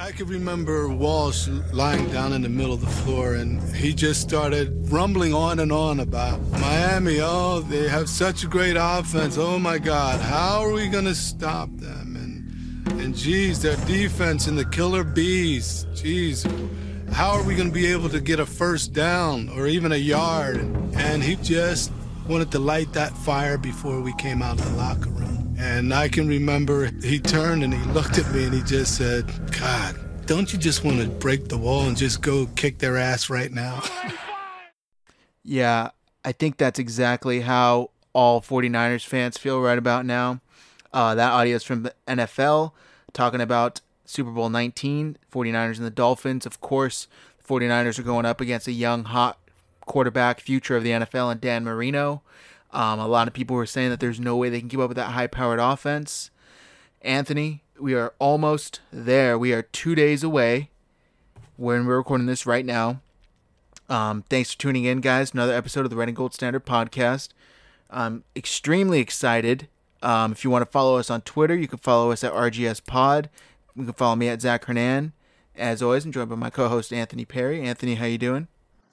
I could remember Walsh lying down in the middle of the floor, and he just started rumbling on and on about Miami. Oh, they have such a great offense. Oh, my God, how are we going to stop them? And geez, their defense and the killer bees. Geez, how are we going to be able to get a first down or even a yard? And he just wanted to light that fire before we came out of the locker room. And I can remember he turned and he looked at me and he just said, God, don't you just want to break the wall and just go kick their ass right now? Yeah, I think that's exactly how all 49ers fans feel right about now. That audio is from the NFL talking about Super Bowl 19, 49ers and the Dolphins. Of course, the 49ers are going up against a young, hot quarterback, future of the NFL, and Dan Marino. A lot of people were saying that there's no way they can keep up with that high-powered offense. Anthony, we are almost there. We are 2 days away when we're recording this right now. Thanks for tuning in, guys. Another episode of the Red and Gold Standard Podcast. I'm extremely excited. If you want to follow us on Twitter, you can follow us at RGS Pod. You can follow me at Zach Hernan. As always, I'm joined by my co-host, Anthony Perry. Anthony, how you doing?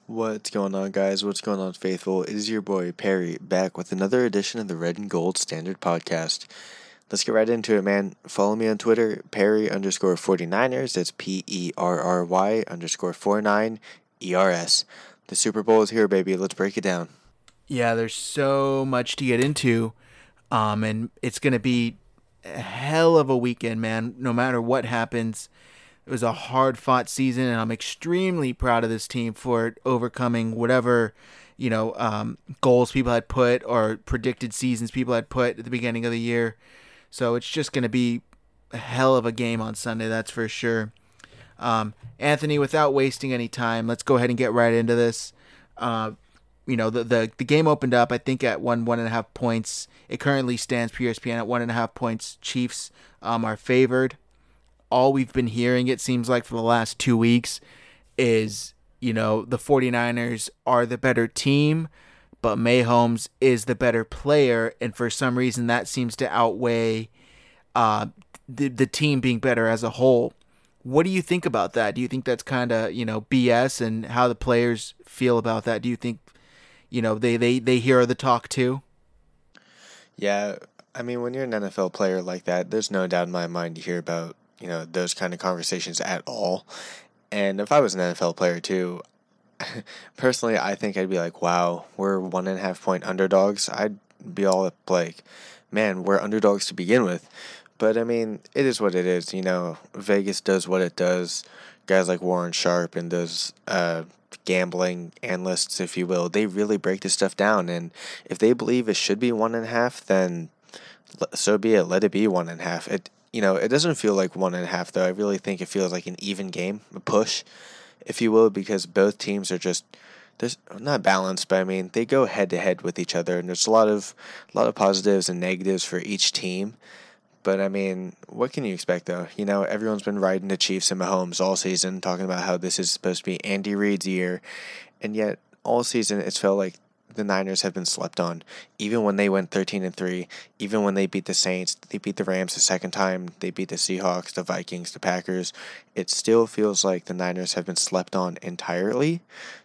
What's going on, guys? What's going on, faithful? It is your boy, Perry, back with another edition of the Red and Gold Standard Podcast. Let's get right into it, man. Follow me on Twitter, Perry_49ers. That's Perry_49ERS. The Super Bowl is here, baby. Let's break it down. Yeah, there's so much to get into, and it's going to be a hell of a weekend, man, no matter what happens. It was a hard-fought season, and I'm extremely proud of this team for overcoming whatever, goals people had put or predicted seasons people had put at the beginning of the year. So it's just going to be a hell of a game on Sunday, that's for sure. Anthony, without wasting any time, let's go ahead and get right into this. The game opened up, I think, at 1.5 points. It currently stands per ESPN at 1.5 points. Chiefs are favored. All we've been hearing, it seems like, for the last 2 weeks is, the 49ers are the better team, but Mahomes is the better player. And for some reason, that seems to outweigh the team being better as a whole. What do you think about that? Do you think that's kind of, BS, and how the players feel about that? Do you think, they hear the talk too? Yeah, I mean, when you're an NFL player like that, there's no doubt in my mind you hear about those kind of conversations at all. And if I was an NFL player too, personally, I think I'd be like, wow, we're 1.5 point underdogs. I'd be all up like, man, we're underdogs to begin with. But I mean, it is what it is. Vegas does what it does. Guys like Warren Sharp and those gambling analysts, if you will, they really break this stuff down. And if they believe it should be 1.5, then so be it. Let it be 1.5. It doesn't feel like 1.5, though. I really think it feels like an even game, a push, if you will, because both teams are just, there's not balanced, but I mean, they go head-to-head with each other, and there's a lot of positives and negatives for each team. But, I mean, what can you expect, though? Everyone's been riding the Chiefs and Mahomes all season, talking about how this is supposed to be Andy Reid's year, and yet all season it's felt like the Niners have been slept on. Even when they went 13-3, even when they beat the Saints, they beat the Rams the second time, they beat the Seahawks, the Vikings, the Packers, it still feels like the Niners have been slept on entirely.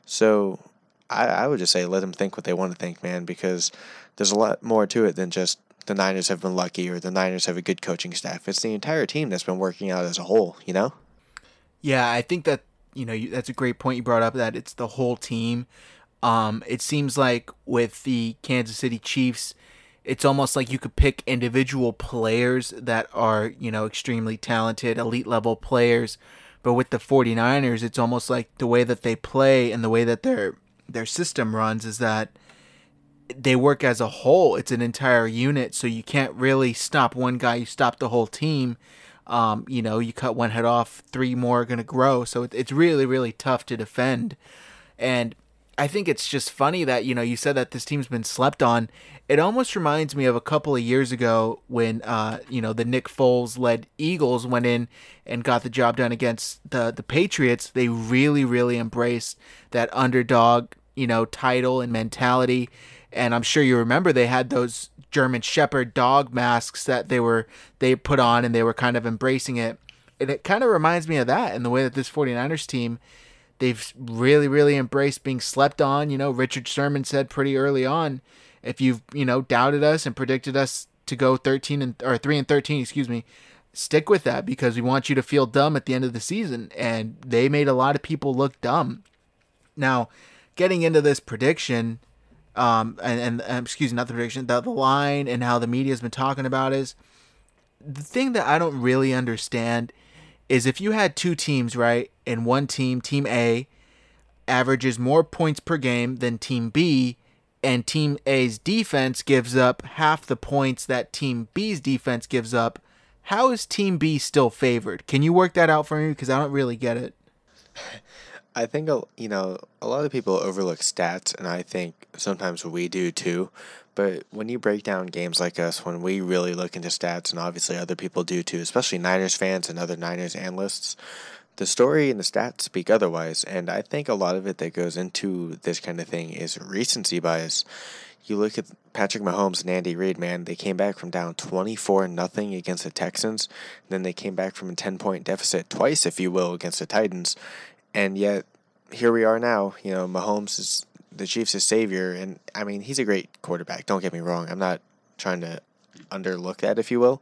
So I would just say let them think what they want to think, man, because there's a lot more to it than just the Niners have been lucky or the Niners have a good coaching staff. It's the entire team that's been working out as a whole, Yeah, I think that, that's a great point you brought up, that it's the whole team. It seems like with the Kansas City Chiefs, it's almost like you could pick individual players that are, extremely talented, elite level players. But with the 49ers, it's almost like the way that they play and the way that their system runs is that they work as a whole. It's an entire unit. So you can't really stop one guy. You stop the whole team. You cut one head off, three more are going to grow. So it's really, really tough to defend. And I think it's just funny that, you said that this team's been slept on. It almost reminds me of a couple of years ago when, the Nick Foles-led Eagles went in and got the job done against the Patriots. They really, really embraced that underdog, title and mentality. And I'm sure you remember they had those German Shepherd dog masks that they put on, and they were kind of embracing it. And it kind of reminds me of that in the way that this 49ers team, they've really, really embraced being slept on. You know, Richard Sherman said pretty early on, if you've, you know, doubted us and predicted us to go 3-13, stick with that because we want you to feel dumb at the end of the season. And they made a lot of people look dumb. Now, getting into this prediction, the line and how the media has been talking about is the thing that I don't really understand is if you had two teams, right? And one team, team A, averages more points per game than team B, and team A's defense gives up half the points that team B's defense gives up, how is team B still favored? Can you work that out for me? Because I don't really get it. I think, you know, a lot of people overlook stats, and I think sometimes we do too. But when you break down games like us, when we really look into stats, and obviously other people do too, especially Niners fans and other Niners analysts, the story and the stats speak otherwise. And I think a lot of it that goes into this kind of thing is recency bias. You look at Patrick Mahomes and Andy Reid, man, they came back from down 24-0 against the Texans. Then they came back from a 10-point deficit twice, if you will, against the Titans. And yet, here we are now. You know, Mahomes is the Chiefs' savior. And, I mean, he's a great quarterback. Don't get me wrong. I'm not trying to underlook that, if you will.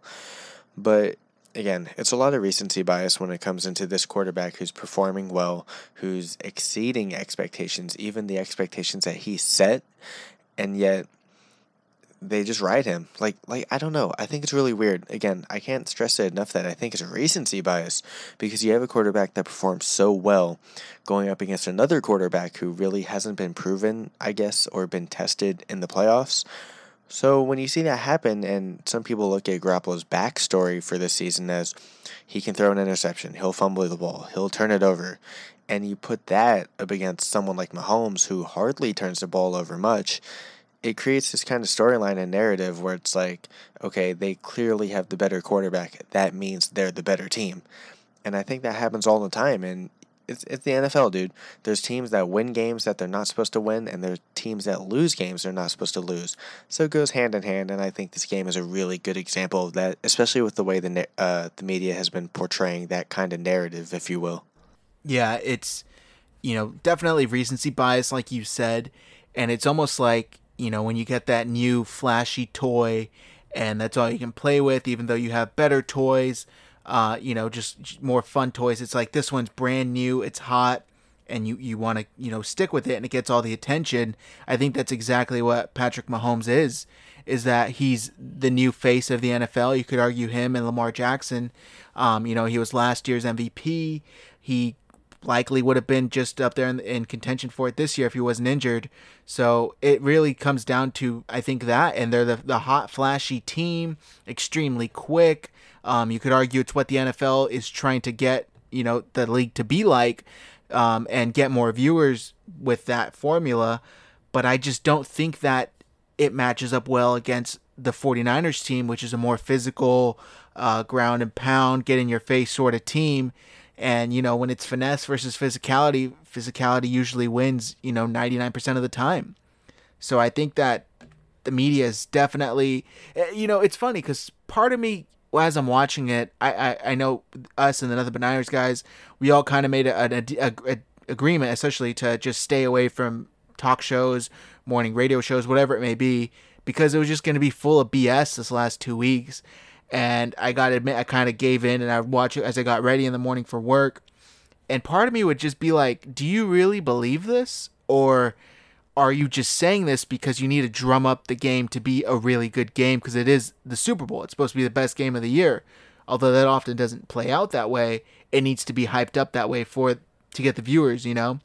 But, again, it's a lot of recency bias when it comes into this quarterback who's performing well, who's exceeding expectations, even the expectations that he set. And yet, they just ride him. Like I don't know. I think it's really weird. Again, I can't stress it enough that I think it's a recency bias because you have a quarterback that performs so well going up against another quarterback who really hasn't been proven, I guess, or been tested in the playoffs. So when you see that happen, and some people look at Garoppolo's backstory for this season as he can throw an interception, he'll fumble the ball, he'll turn it over, and you put that up against someone like Mahomes who hardly turns the ball over much, it creates this kind of storyline and narrative where it's like, okay, they clearly have the better quarterback. That means they're the better team. And I think that happens all the time. And it's the NFL, dude. There's teams that win games that they're not supposed to win, and there's teams that lose games they're not supposed to lose. So it goes hand in hand, and I think this game is a really good example of that, especially with the way the media has been portraying that kind of narrative, if you will. Yeah, it's, you know, definitely recency bias, like you said, and it's almost like, you know, when you get that new flashy toy and that's all you can play with, even though you have better toys, you know, just more fun toys. It's like this one's brand new, it's hot, and you want to, you know, stick with it and it gets all the attention. I think that's exactly what Patrick Mahomes is that he's the new face of the NFL. You could argue him and Lamar Jackson. You know, he was last year's MVP. He likely would have been just up there in contention for it this year if he wasn't injured. So it really comes down to, I think, that, and they're the hot, flashy team, extremely quick. You could argue it's what the NFL is trying to get, you know, the league to be like, and get more viewers with that formula. But I just don't think that it matches up well against the 49ers team, which is a more physical, ground and pound, get in your face sort of team. And, you know, when it's finesse versus physicality, physicality usually wins, you know, 99% of the time. So I think that the media is definitely, you know, it's funny because part of me, as I'm watching it, I know us and the Nothing But Niners guys, we all kind of made an agreement, essentially, to just stay away from talk shows, morning radio shows, whatever it may be, because it was just going to be full of BS this last 2 weeks. And I got to admit, I kind of gave in and I would watch it as I got ready in the morning for work. And part of me would just be like, do you really believe this? Or are you just saying this because you need to drum up the game to be a really good game? Because it is the Super Bowl. It's supposed to be the best game of the year. Although that often doesn't play out that way. It needs to be hyped up that way to get the viewers, you know?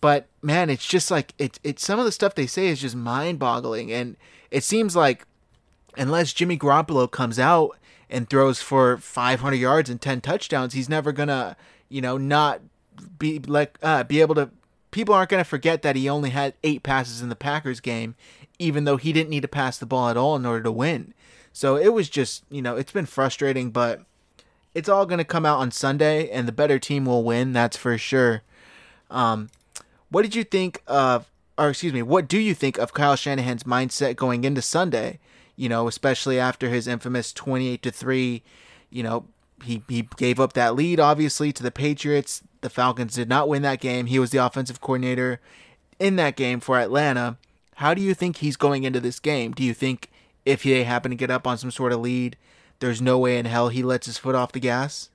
But man, it's just like, it's some of the stuff they say is just mind boggling. And it seems like, unless Jimmy Garoppolo comes out and throws for 500 yards and 10 touchdowns, he's never going to, you know, not be like, be able to, people aren't going to forget that he only had 8 passes in the Packers game, even though he didn't need to pass the ball at all in order to win. So it was just, you know, it's been frustrating, but it's all going to come out on Sunday and the better team will win. That's for sure. What did you think of, or excuse me, what do you think of Kyle Shanahan's mindset going into Sunday? You know, especially after his infamous 28-3, you know, he gave up that lead, obviously, to the Patriots. The Falcons did not win that game. He was the offensive coordinator in that game for Atlanta. How do you think he's going into this game? Do you think if they happen to get up on some sort of lead, there's no way in hell he lets his foot off the gas?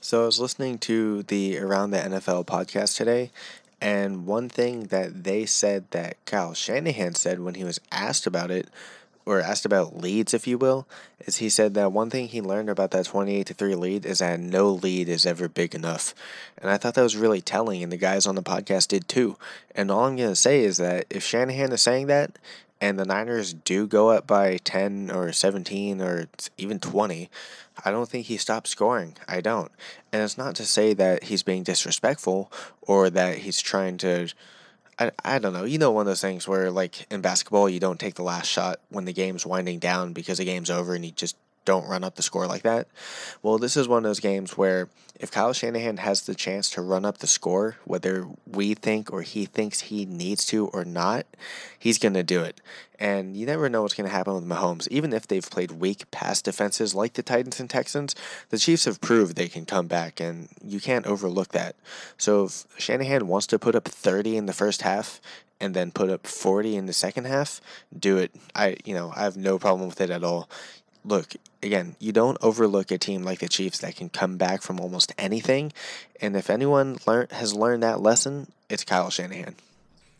So I was listening to the Around the NFL podcast today, and one thing that they said that Kyle Shanahan said when he was asked about it, or asked about leads, if you will, is he said that one thing he learned about that 28-3 lead is that no lead is ever big enough. And I thought that was really telling, and the guys on the podcast did too. And all I'm going to say is that if Shanahan is saying that, and the Niners do go up by 10 or 17 or even 20, I don't think he stops scoring. I don't. And it's not to say that he's being disrespectful or that he's trying to... I don't know. You know, one of those things where, like, in basketball, you don't take the last shot when the game's winding down because the game's over and you just don't run up the score like that. Well, this is one of those games where if Kyle Shanahan has the chance to run up the score, whether we think or he thinks he needs to or not, he's going to do it. And you never know what's going to happen with Mahomes. Even if they've played weak pass defenses like the Titans and Texans, the Chiefs have proved they can come back, and you can't overlook that. So if Shanahan wants to put up 30 in the first half and then put up 40 in the second half, do it. I have no problem with it at all. Look, again, you don't overlook a team like the Chiefs that can come back from almost anything. And if anyone has learned that lesson, it's Kyle Shanahan.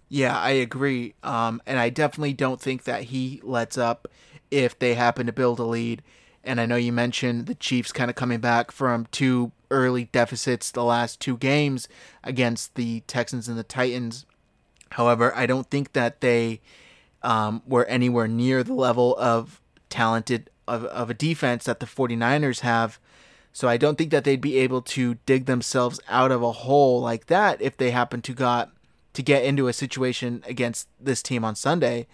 Yeah, I agree. And I definitely don't think that he lets up if they happen to build a lead. And I know you mentioned the Chiefs kind of coming back from two early deficits the last two games against the Texans and the Titans. However, I don't think that they were anywhere near the level of talented of a defense that the 49ers have. So I don't think that they'd be able to dig themselves out of a hole like that if they happen to get into a situation against this team on Sunday.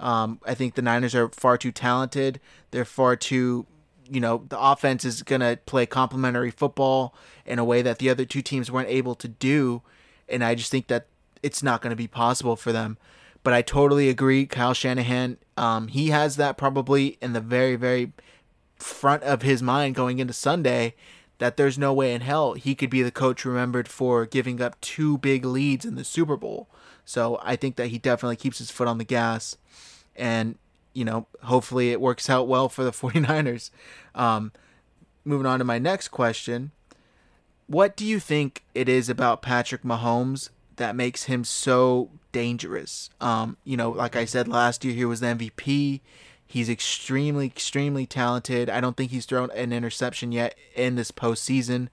I think the Niners are far too talented. They're far too, the offense is going to play complementary football in a way that the other two teams weren't able to do. And I just think that it's not going to be possible for them. But I totally agree, Kyle Shanahan, he has that probably in the very, very front of his mind going into Sunday, that there's no way in hell he could be the coach remembered for giving up two big leads in the Super Bowl. So I think that he definitely keeps his foot on the gas. And, hopefully it works out well for the 49ers. Moving on to my next question. What do you think it is about Patrick Mahomes that makes him so dangerous? Like I said, last year he was the MVP. He's extremely, extremely talented. I don't think he's thrown an interception yet in this postseason.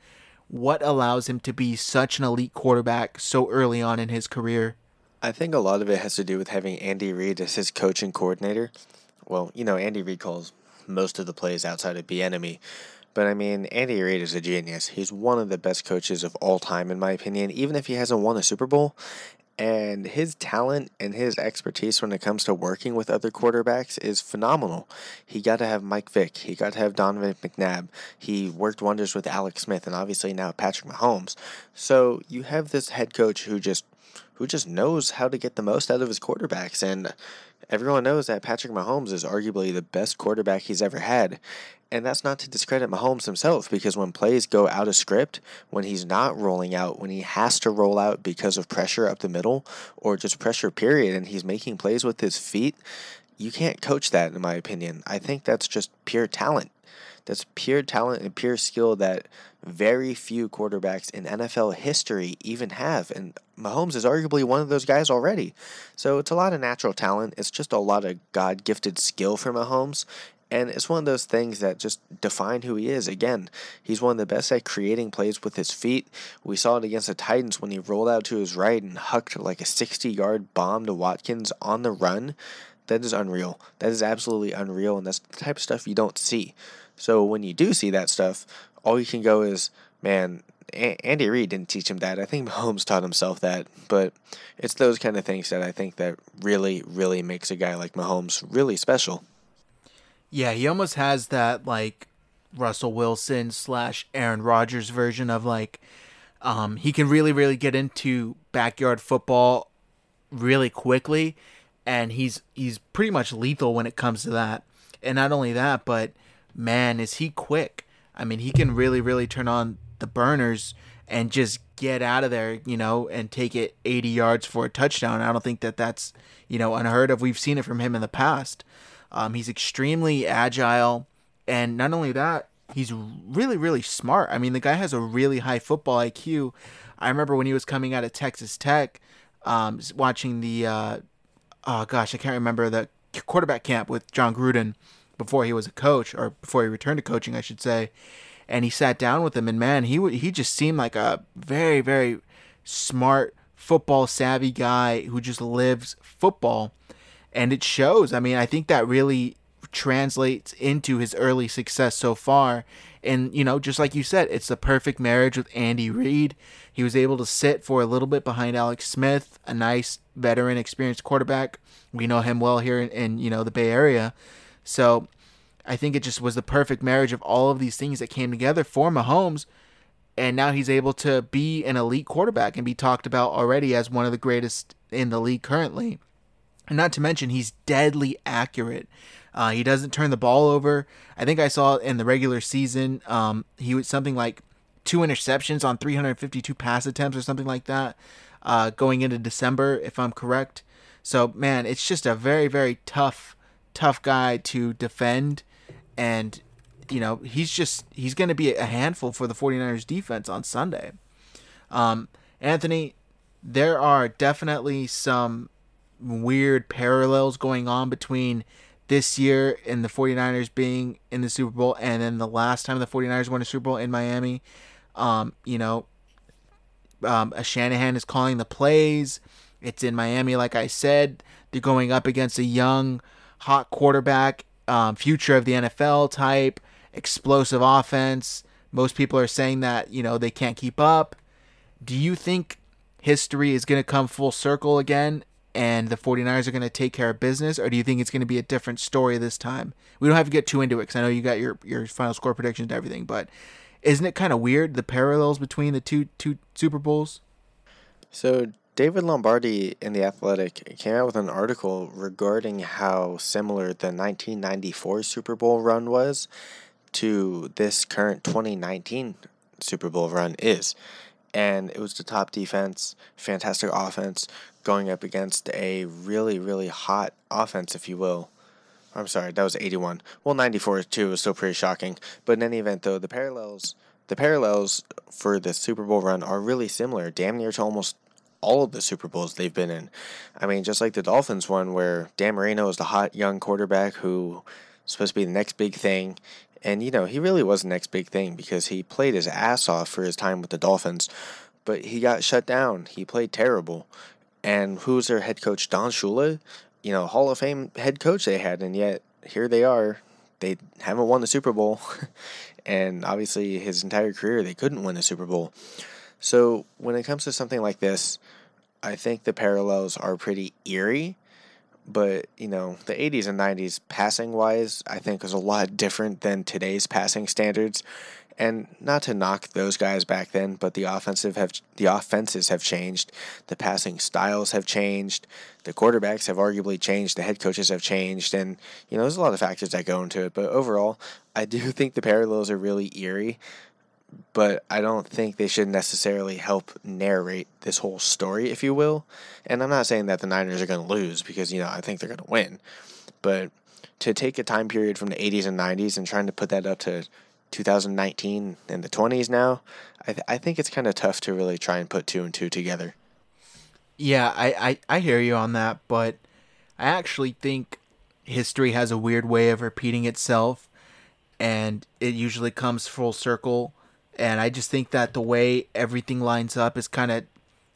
What allows him to be such an elite quarterback so early on in his career? I think a lot of it has to do with having Andy Reid as his coach and coordinator. Well, Andy Reid calls most of the plays outside of Bieniemy. But, Andy Reid is a genius. He's one of the best coaches of all time, in my opinion, even if he hasn't won a Super Bowl. And his talent and his expertise when it comes to working with other quarterbacks is phenomenal. He got to have Mike Vick. He got to have Donovan McNabb. He worked wonders with Alex Smith and obviously now Patrick Mahomes. So you have this head coach who just knows how to get the most out of his quarterbacks. And everyone knows that Patrick Mahomes is arguably the best quarterback he's ever had. And that's not to discredit Mahomes himself, because when plays go out of script, when he's not rolling out, when he has to roll out because of pressure up the middle or just pressure period, and he's making plays with his feet, you can't coach that, in my opinion. I think that's just pure talent. That's pure talent and pure skill that very few quarterbacks in NFL history even have. And Mahomes is arguably one of those guys already. So it's a lot of natural talent. It's just a lot of God-gifted skill for Mahomes. And it's one of those things that just define who he is. Again, he's one of the best at creating plays with his feet. We saw it against the Titans when he rolled out to his right and hucked like a 60-yard bomb to Watkins on the run. That is unreal. That is absolutely unreal, and that's the type of stuff you don't see. So when you do see that stuff, all you can go is, man, Andy Reid didn't teach him that. I think Mahomes taught himself that. But it's those kind of things that I think that really, really makes a guy like Mahomes really special. Yeah, he almost has that, like, Russell Wilson / Aaron Rodgers version of, like, he can really, really get into backyard football really quickly. And he's pretty much lethal when it comes to that. And not only that, but man, is he quick. I mean, he can really, really turn on the burners and just get out of there, you know, and take it 80 yards for a touchdown. I don't think that that's, you know, unheard of. We've seen it from him in the past. He's extremely agile. And not only that, he's really, really smart. I mean, the guy has a really high football IQ. I remember when he was coming out of Texas Tech, watching the, I can't remember, the quarterback camp with John Gruden before he was a coach, or before he returned to coaching, I should say. And he sat down with him, and man, he just seemed like a very, very smart, football savvy guy who just lives football. And it shows. I mean, I think that really translates into his early success so far. And, you know, just like you said, it's the perfect marriage with Andy Reid. He was able to sit for a little bit behind Alex Smith, a nice, veteran, experienced quarterback. We know him well here in you know, the Bay Area. So I think it just was the perfect marriage of all of these things that came together for Mahomes, and now he's able to be an elite quarterback and be talked about already as one of the greatest in the league currently. And not to mention, he's deadly accurate. He doesn't turn the ball over. I think I saw in the regular season, he was something like 2 interceptions on 352 pass attempts or something like that, going into December, if I'm correct. So, man, it's just a very, very tough guy to defend. And, you know, he's going to be a handful for the 49ers defense on Sunday. Anthony, there are definitely some weird parallels going on between this year and the 49ers being in the Super Bowl and then the last time the 49ers won a Super Bowl in Miami. Shanahan is calling the plays. It's in Miami, like I said. They're going up against a young, hot quarterback, future of the NFL type, explosive offense. Most people are saying that, you know, they can't keep up. Do you think history is going to come full circle again and the 49ers are going to take care of business, or do you think it's going to be a different story this time? We don't have to get too into it because I know you got your final score predictions and everything, but isn't it kind of weird, the parallels between the two Super Bowls? So David Lombardi in The Athletic came out with an article regarding how similar the 1994 Super Bowl run was to this current 2019 Super Bowl run is. And it was the top defense, fantastic offense, going up against a really, really hot offense, if you will. I'm sorry, that was 81. Well, 94 too was still pretty shocking. But in any event, though, the parallels for the Super Bowl run are really similar, damn near to almost all of the Super Bowls they've been in. I mean, just like the Dolphins one, where Dan Marino is the hot young quarterback who is supposed to be the next big thing. And, you know, he really was the next big thing because he played his ass off for his time with the Dolphins, but he got shut down. He played terrible. And who's their head coach? Don Shula, you know, Hall of Fame head coach they had. And yet here they are. They haven't won the Super Bowl. And obviously his entire career, they couldn't win the Super Bowl. So when it comes to something like this, I think the parallels are pretty eerie, but, you know, the 80s and 90s passing-wise, I think is a lot different than today's passing standards, and not to knock those guys back then, but the offenses have changed, the passing styles have changed, the quarterbacks have arguably changed, the head coaches have changed, and, you know, there's a lot of factors that go into it, but overall, I do think the parallels are really eerie, but I don't think they should necessarily help narrate this whole story, if you will. And I'm not saying that the Niners are going to lose because, you know, I think they're going to win. But to take a time period from the 80s and 90s and trying to put that up to 2019 and the 20s now, I think it's kind of tough to really try and put two and two together. Yeah, I hear you on that, but I actually think history has a weird way of repeating itself, and it usually comes full circle. And I just think that the way everything lines up is kind of,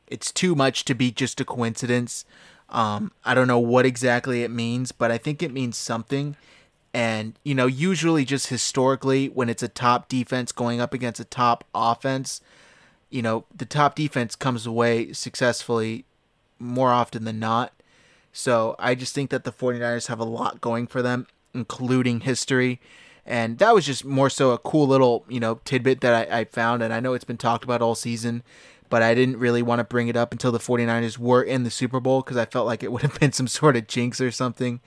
it's too much to be just a coincidence. I don't know what exactly it means, but I think it means something. And, you know, usually just historically when it's a top defense going up against a top offense, you know, the top defense comes away successfully more often than not. So I just think that the 49ers have a lot going for them, including history. And that was just more so a cool little, you know, tidbit that I found. And I know it's been talked about all season, but I didn't really want to bring it up until the 49ers were in the Super Bowl because I felt like it would have been some sort of jinx or something.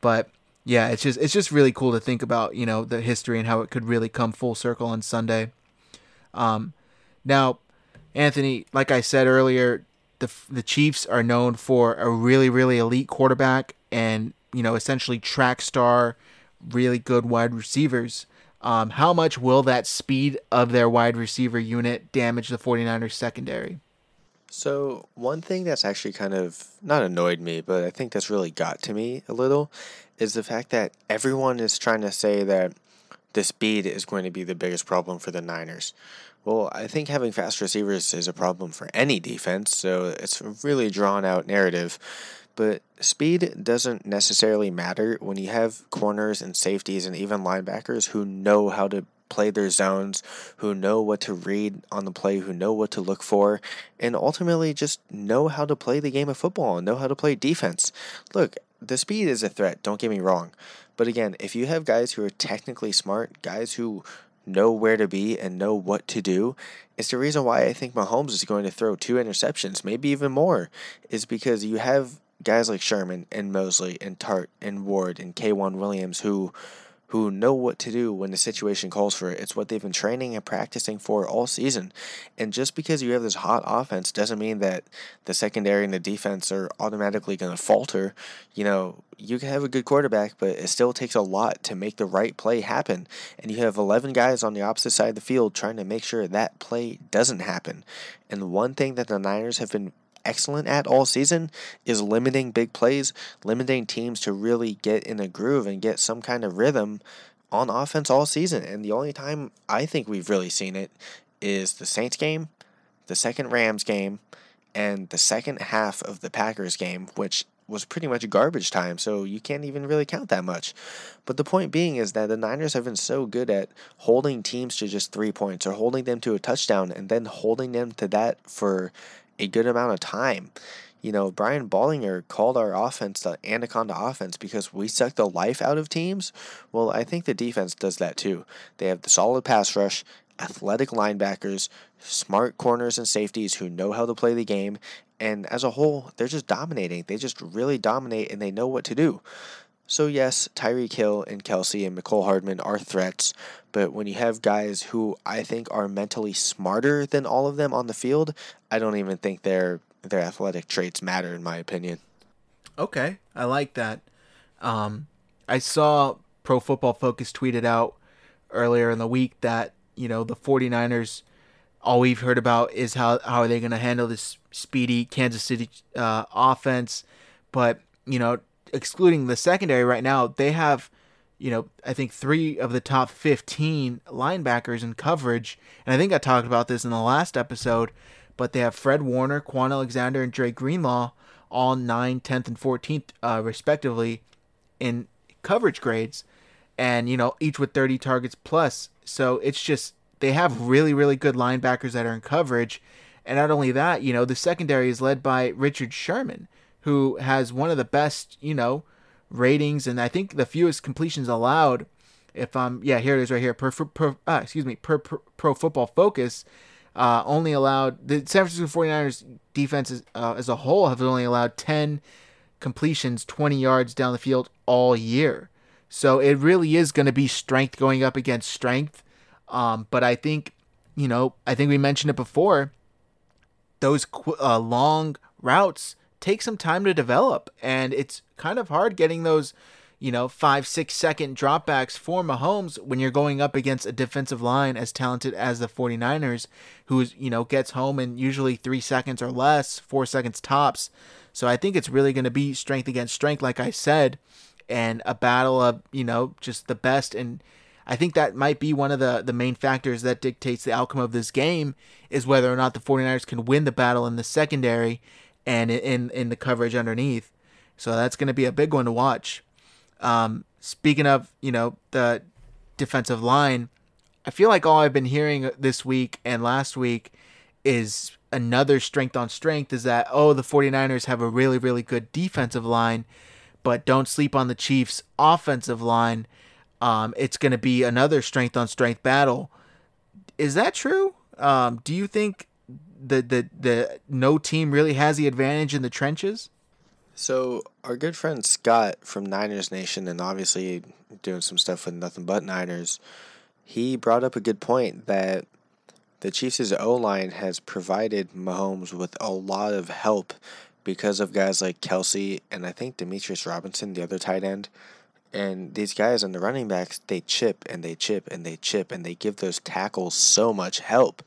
But yeah, it's just really cool to think about, you know, the history and how it could really come full circle on Sunday. Now, Anthony, like I said earlier, the Chiefs are known for a really, really elite quarterback and, you know, essentially track star, really good wide receivers. How much will that speed of their wide receiver unit damage the 49ers secondary? So one thing that's actually kind of not annoyed me, but I think that's really got to me a little, is the fact that everyone is trying to say that the speed is going to be the biggest problem for the Niners. Well, I think having fast receivers is a problem for any defense, so it's a really drawn-out narrative. But speed doesn't necessarily matter when you have corners and safeties and even linebackers who know how to play their zones, who know what to read on the play, who know what to look for, and ultimately just know how to play the game of football and know how to play defense. Look, the speed is a threat, don't get me wrong. But again, if you have guys who are technically smart, guys who know where to be and know what to do. It's the reason why I think Mahomes is going to throw 2 interceptions, maybe even more, is because you have guys like Sherman and Mosley and Tart and Ward and K'Wan Williams who know what to do when the situation calls for it. It's what they've been training and practicing for all season. And just because you have this hot offense doesn't mean that the secondary and the defense are automatically going to falter. You know, you can have a good quarterback, but it still takes a lot to make the right play happen. And you have 11 guys on the opposite side of the field trying to make sure that play doesn't happen. And one thing that the Niners have been excellent at all season is limiting big plays, limiting teams to really get in a groove and get some kind of rhythm on offense all season. And the only time I think we've really seen it is the Saints game, the second Rams game, and the second half of the Packers game, which was pretty much garbage time, so you can't even really count that much. But the point being is that the Niners have been so good at holding teams to just 3 points or holding them to a touchdown and then holding them to that for a good amount of time. You know, Brian Ballinger called our offense the Anaconda offense because we suck the life out of teams. Well, I think the defense does that too. They have the solid pass rush, athletic linebackers, smart corners and safeties who know how to play the game, and as a whole, they're just dominating. They just really dominate, and they know what to do. So yes, Tyreek Hill and Kelsey and Mecole Hardman are threats, but when you have guys who I think are mentally smarter than all of them on the field, I don't even think their athletic traits matter, in my opinion. Okay, I like that. I saw Pro Football Focus tweeted out earlier in the week that, you know, the 49ers, all we've heard about is how are they going to handle this speedy Kansas City offense. But, you know, excluding the secondary right now, they have, you know, I think 3 of the top 15 linebackers in coverage. And I think I talked about this in the last episode, but they have Fred Warner, Quan Alexander, and Drake Greenlaw, all 9th, 10th, and 14th, respectively, in coverage grades. And, you know, each with 30 targets plus. So it's just, they have really, really good linebackers that are in coverage. And not only that, you know, the secondary is led by Richard Sherman, who has one of the best, you know, ratings and I think the fewest completions allowed. If I'm, yeah, here it is right here. Per Pro Football Focus, only allowed, the San Francisco 49ers defense as a whole have only allowed 10 completions, 20 yards down the field all year. So it really is going to be strength going up against strength. But I think, you know, I think we mentioned it before, those long routes take some time to develop. And it's kind of hard getting those, you know, 5-6 second dropbacks for Mahomes when you're going up against a defensive line as talented as the 49ers, who's, you know, gets home in usually 3 seconds or less, 4 seconds tops. So I think it's really going to be strength against strength, like I said, and a battle of, you know, just the best. And I think that might be one of the main factors that dictates the outcome of this game is whether or not the 49ers can win the battle in the secondary and in the coverage underneath. So that's going to be a big one to watch. Speaking of, you know, the defensive line, I feel like all I've been hearing this week and last week is another strength on strength is that, oh, the 49ers have a really, really good defensive line, but don't sleep on the Chiefs' offensive line. It's going to be another strength-on-strength battle. Is that true? Do you think the no team really has the advantage in the trenches? So our good friend Scott from Niners Nation, and obviously doing some stuff with Nothing But Niners, he brought up a good point that the Chiefs' O-line has provided Mahomes with a lot of help because of guys like Kelsey and I think Demetrius Robinson, the other tight end. And these guys on the running backs, they chip and they chip and they chip, and they give those tackles so much help.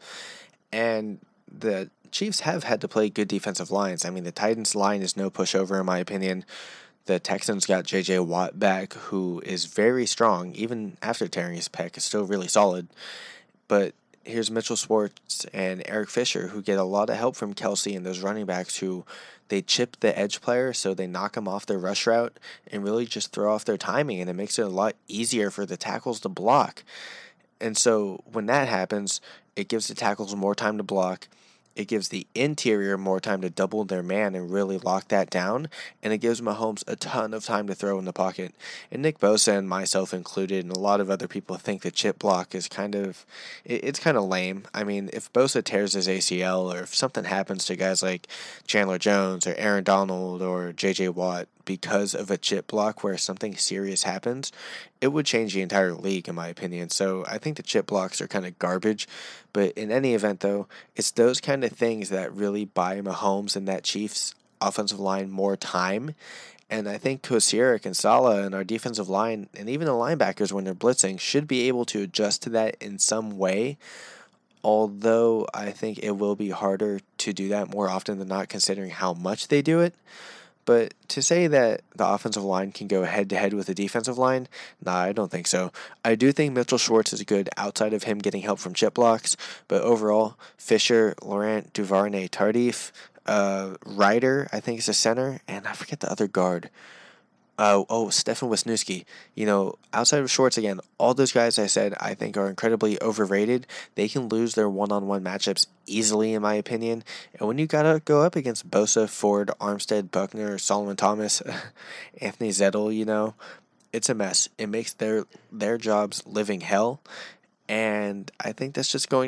And the Chiefs have had to play good defensive lines. I mean, the Titans' line is no pushover, in my opinion. The Texans got J.J. Watt back, who is very strong, even after tearing his pec, is still really solid. But here's Mitchell Schwartz and Eric Fisher, who get a lot of help from Kelsey and those running backs who they chip the edge player, so they knock them off their rush route and really just throw off their timing, and it makes it a lot easier for the tackles to block. And so when that happens, it gives the tackles more time to block. It gives the interior more time to double their man and really lock that down. And it gives Mahomes a ton of time to throw in the pocket. And Nick Bosa and myself included and a lot of other people think the chip block is kind of lame. I mean, if Bosa tears his ACL or if something happens to guys like Chandler Jones or Aaron Donald or J.J. Watt because of a chip block where something serious happens, it would change the entire league, in my opinion. So I think the chip blocks are kind of garbage. But in any event, though, it's those kind of things that really buy Mahomes and that Chiefs offensive line more time. And I think Kosirak and Saleh and our defensive line and even the linebackers when they're blitzing should be able to adjust to that in some way. Although I think it will be harder to do that more often than not considering how much they do it. But to say that the offensive line can go head-to-head with the defensive line, I don't think so. I do think Mitchell Schwartz is good outside of him getting help from chip blocks. But overall, Fisher, Laurent, Duvernay-Tardif, Ryder, I think is a center. And I forget the other guard. Stefan Wisniewski. You know, outside of Schwartz again, all those guys I said I think are incredibly overrated. They can lose their one-on-one matchups easily, in my opinion. And when you gotta go up against Bosa, Ford, Armstead, Buckner, Solomon Thomas, Anthony Zettel, you know, it's a mess. It makes their jobs living hell. And I think that's just how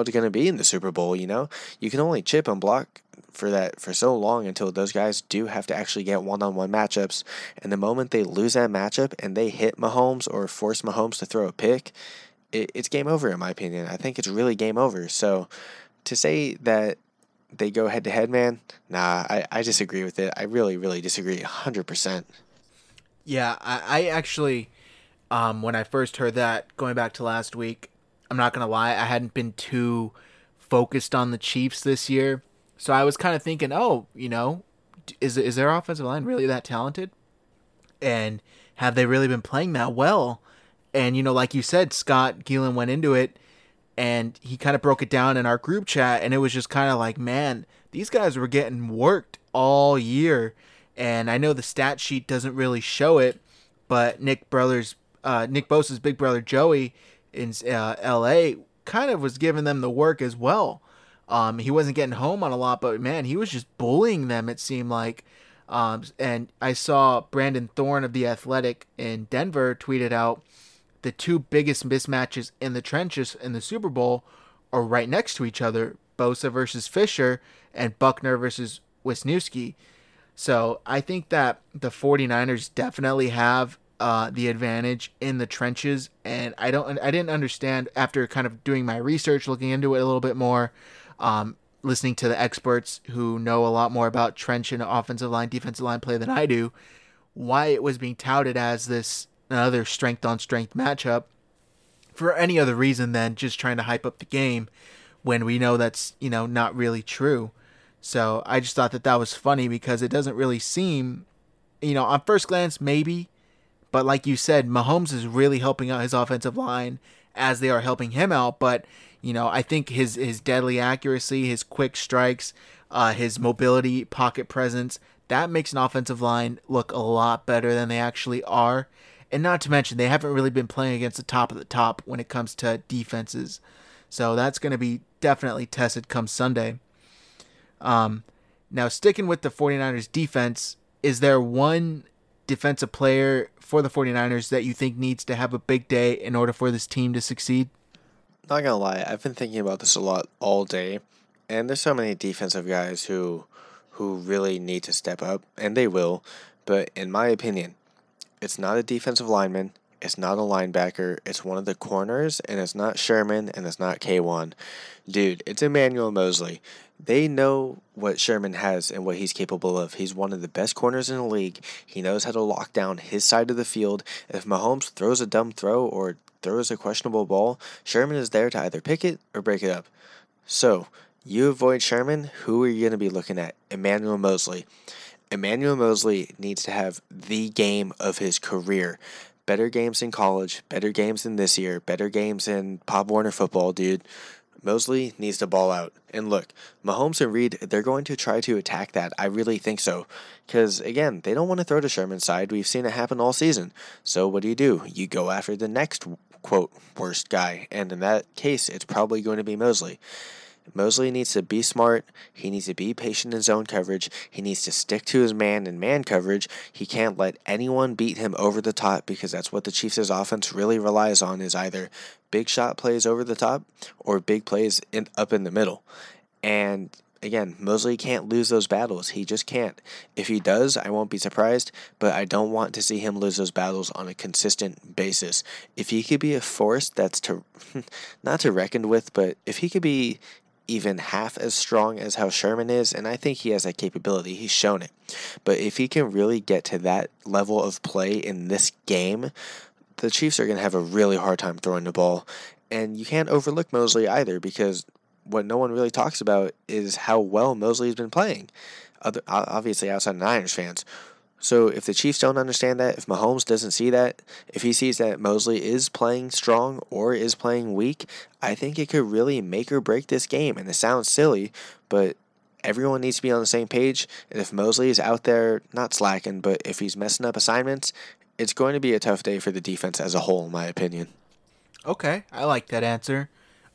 it's going to be in the Super Bowl, you know? You can only chip and block for that for so long until those guys do have to actually get one-on-one matchups. And the moment they lose that matchup and they hit Mahomes or force Mahomes to throw a pick, it's game over, in my opinion. I think it's really game over. So to say that they go head-to-head, man, I disagree with it. I really, really disagree 100%. Yeah, I actually, when I first heard that, going back to last week, I'm not going to lie, I hadn't been too focused on the Chiefs this year. So I was kind of thinking, oh, you know, is their offensive line really that talented? And have they really been playing that well? And, you know, like you said, Scott Geelan went into it and he kind of broke it down in our group chat. And it was just kind of like, man, these guys were getting worked all year. And I know the stat sheet doesn't really show it, but Nick Bosa's big brother, Joey, in L.A., kind of was giving them the work as well. He wasn't getting home on a lot, but, man, he was just bullying them, it seemed like. And I saw Brandon Thorne of The Athletic in Denver tweeted out, the two biggest mismatches in the trenches in the Super Bowl are right next to each other, Bosa versus Fisher and Buckner versus Wisniewski. So I think that the 49ers definitely have the advantage in the trenches, and I didn't understand after kind of doing my research, looking into it a little bit more, listening to the experts who know a lot more about trench and offensive line, defensive line play than I do, why it was being touted as this another strength on strength matchup for any other reason than just trying to hype up the game when we know that's, you know, not really true. So I just thought that was funny because it doesn't really seem, you know, on first glance maybe. But like you said, Mahomes is really helping out his offensive line as they are helping him out. But, you know, I think his deadly accuracy, his quick strikes, his mobility, pocket presence, that makes an offensive line look a lot better than they actually are. And not to mention, they haven't really been playing against the top of the top when it comes to defenses. So that's going to be definitely tested come Sunday. Now, sticking with the 49ers defense, is there one defensive player for the 49ers that you think needs to have a big day in order for this team to succeed? Not gonna lie, I've been thinking about this a lot all day, and there's so many defensive guys who who really need to step up, and they will. But in my opinion, it's not a defensive lineman, it's not a linebacker, it's one of the corners, and it's not Sherman, and it's not K1. Dude, it's Emmanuel Mosley. They know what Sherman has and what he's capable of. He's one of the best corners in the league. He knows how to lock down his side of the field. If Mahomes throws a dumb throw or throws a questionable ball, Sherman is there to either pick it or break it up. So, you avoid Sherman, who are you going to be looking at? Emmanuel Mosley. Emmanuel Mosley needs to have the game of his career. Better games in college, better games in this year, better games in Pop Warner football, dude. Mosley needs to ball out. And look, Mahomes and Reed, they're going to try to attack that. I really think so. Because, again, they don't want to throw to Sherman's side. We've seen it happen all season. So what do? You go after the next, quote, worst guy. And in that case, it's probably going to be Mosley. Mosley needs to be smart. He needs to be patient in zone coverage. He needs to stick to his man and man coverage. He can't let anyone beat him over the top, because that's what the Chiefs' offense really relies on, is either big shot plays over the top or big plays up in the middle. And again, Mosley can't lose those battles. He just can't. If he does, I won't be surprised, but I don't want to see him lose those battles on a consistent basis. If he could be a force that's not to reckon with, but if he could be even half as strong as how Sherman is, and I think he has that capability, he's shown it, but if he can really get to that level of play in this game, the Chiefs are going to have a really hard time throwing the ball. And you can't overlook Mosley either, because what no one really talks about is how well Mosley's been playing, obviously outside of Niners fans. So if the Chiefs don't understand that, if Mahomes doesn't see that, if he sees that Mosley is playing strong or is playing weak, I think it could really make or break this game. And it sounds silly, but everyone needs to be on the same page. And if Mosley is out there, not slacking, but if he's messing up assignments, it's going to be a tough day for the defense as a whole, in my opinion. Okay, I like that answer.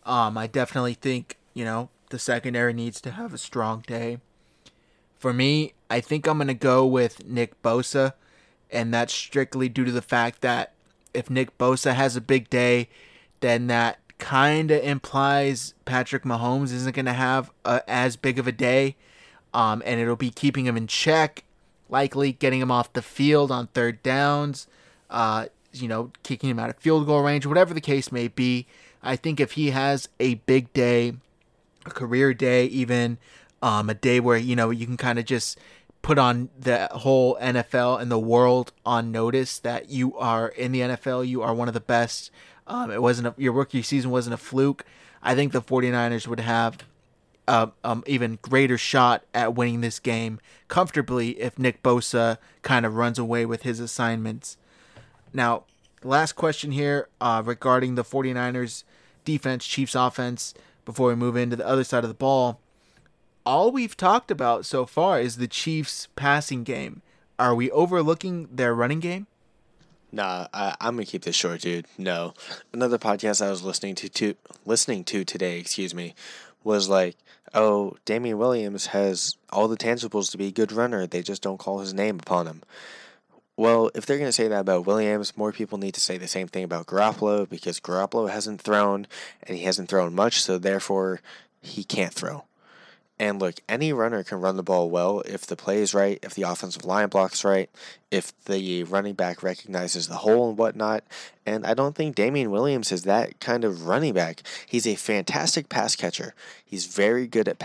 I definitely think, the secondary needs to have a strong day. For me, I think I'm going to go with Nick Bosa, and that's strictly due to the fact that if Nick Bosa has a big day, then that kind of implies Patrick Mahomes isn't going to have as big of a day, and it'll be keeping him in check, likely getting him off the field on third downs, kicking him out of field goal range, whatever the case may be. I think if he has a big day, a career day even, a day where, you can kind of just put on the whole NFL and the world on notice that you are in the NFL, you are one of the best. Your rookie season wasn't a fluke. I think the 49ers would have even greater shot at winning this game comfortably if Nick Bosa kind of runs away with his assignments. Now, last question here regarding the 49ers defense, Chiefs offense, before we move into the other side of the ball. All we've talked about so far is the Chiefs' passing game. Are we overlooking their running game? Nah, I'm going to keep this short, dude. No. Another podcast I was listening to today, was like, oh, Damian Williams has all the tangibles to be a good runner. They just don't call his name upon him. Well, if they're going to say that about Williams, more people need to say the same thing about Garoppolo, because Garoppolo hasn't thrown, and he hasn't thrown much, so therefore he can't throw. And look, any runner can run the ball well if the play is right, if the offensive line blocks right, if the running back recognizes the hole and whatnot. And I don't think Damian Williams is that kind of running back. He's a fantastic pass catcher. He's very good at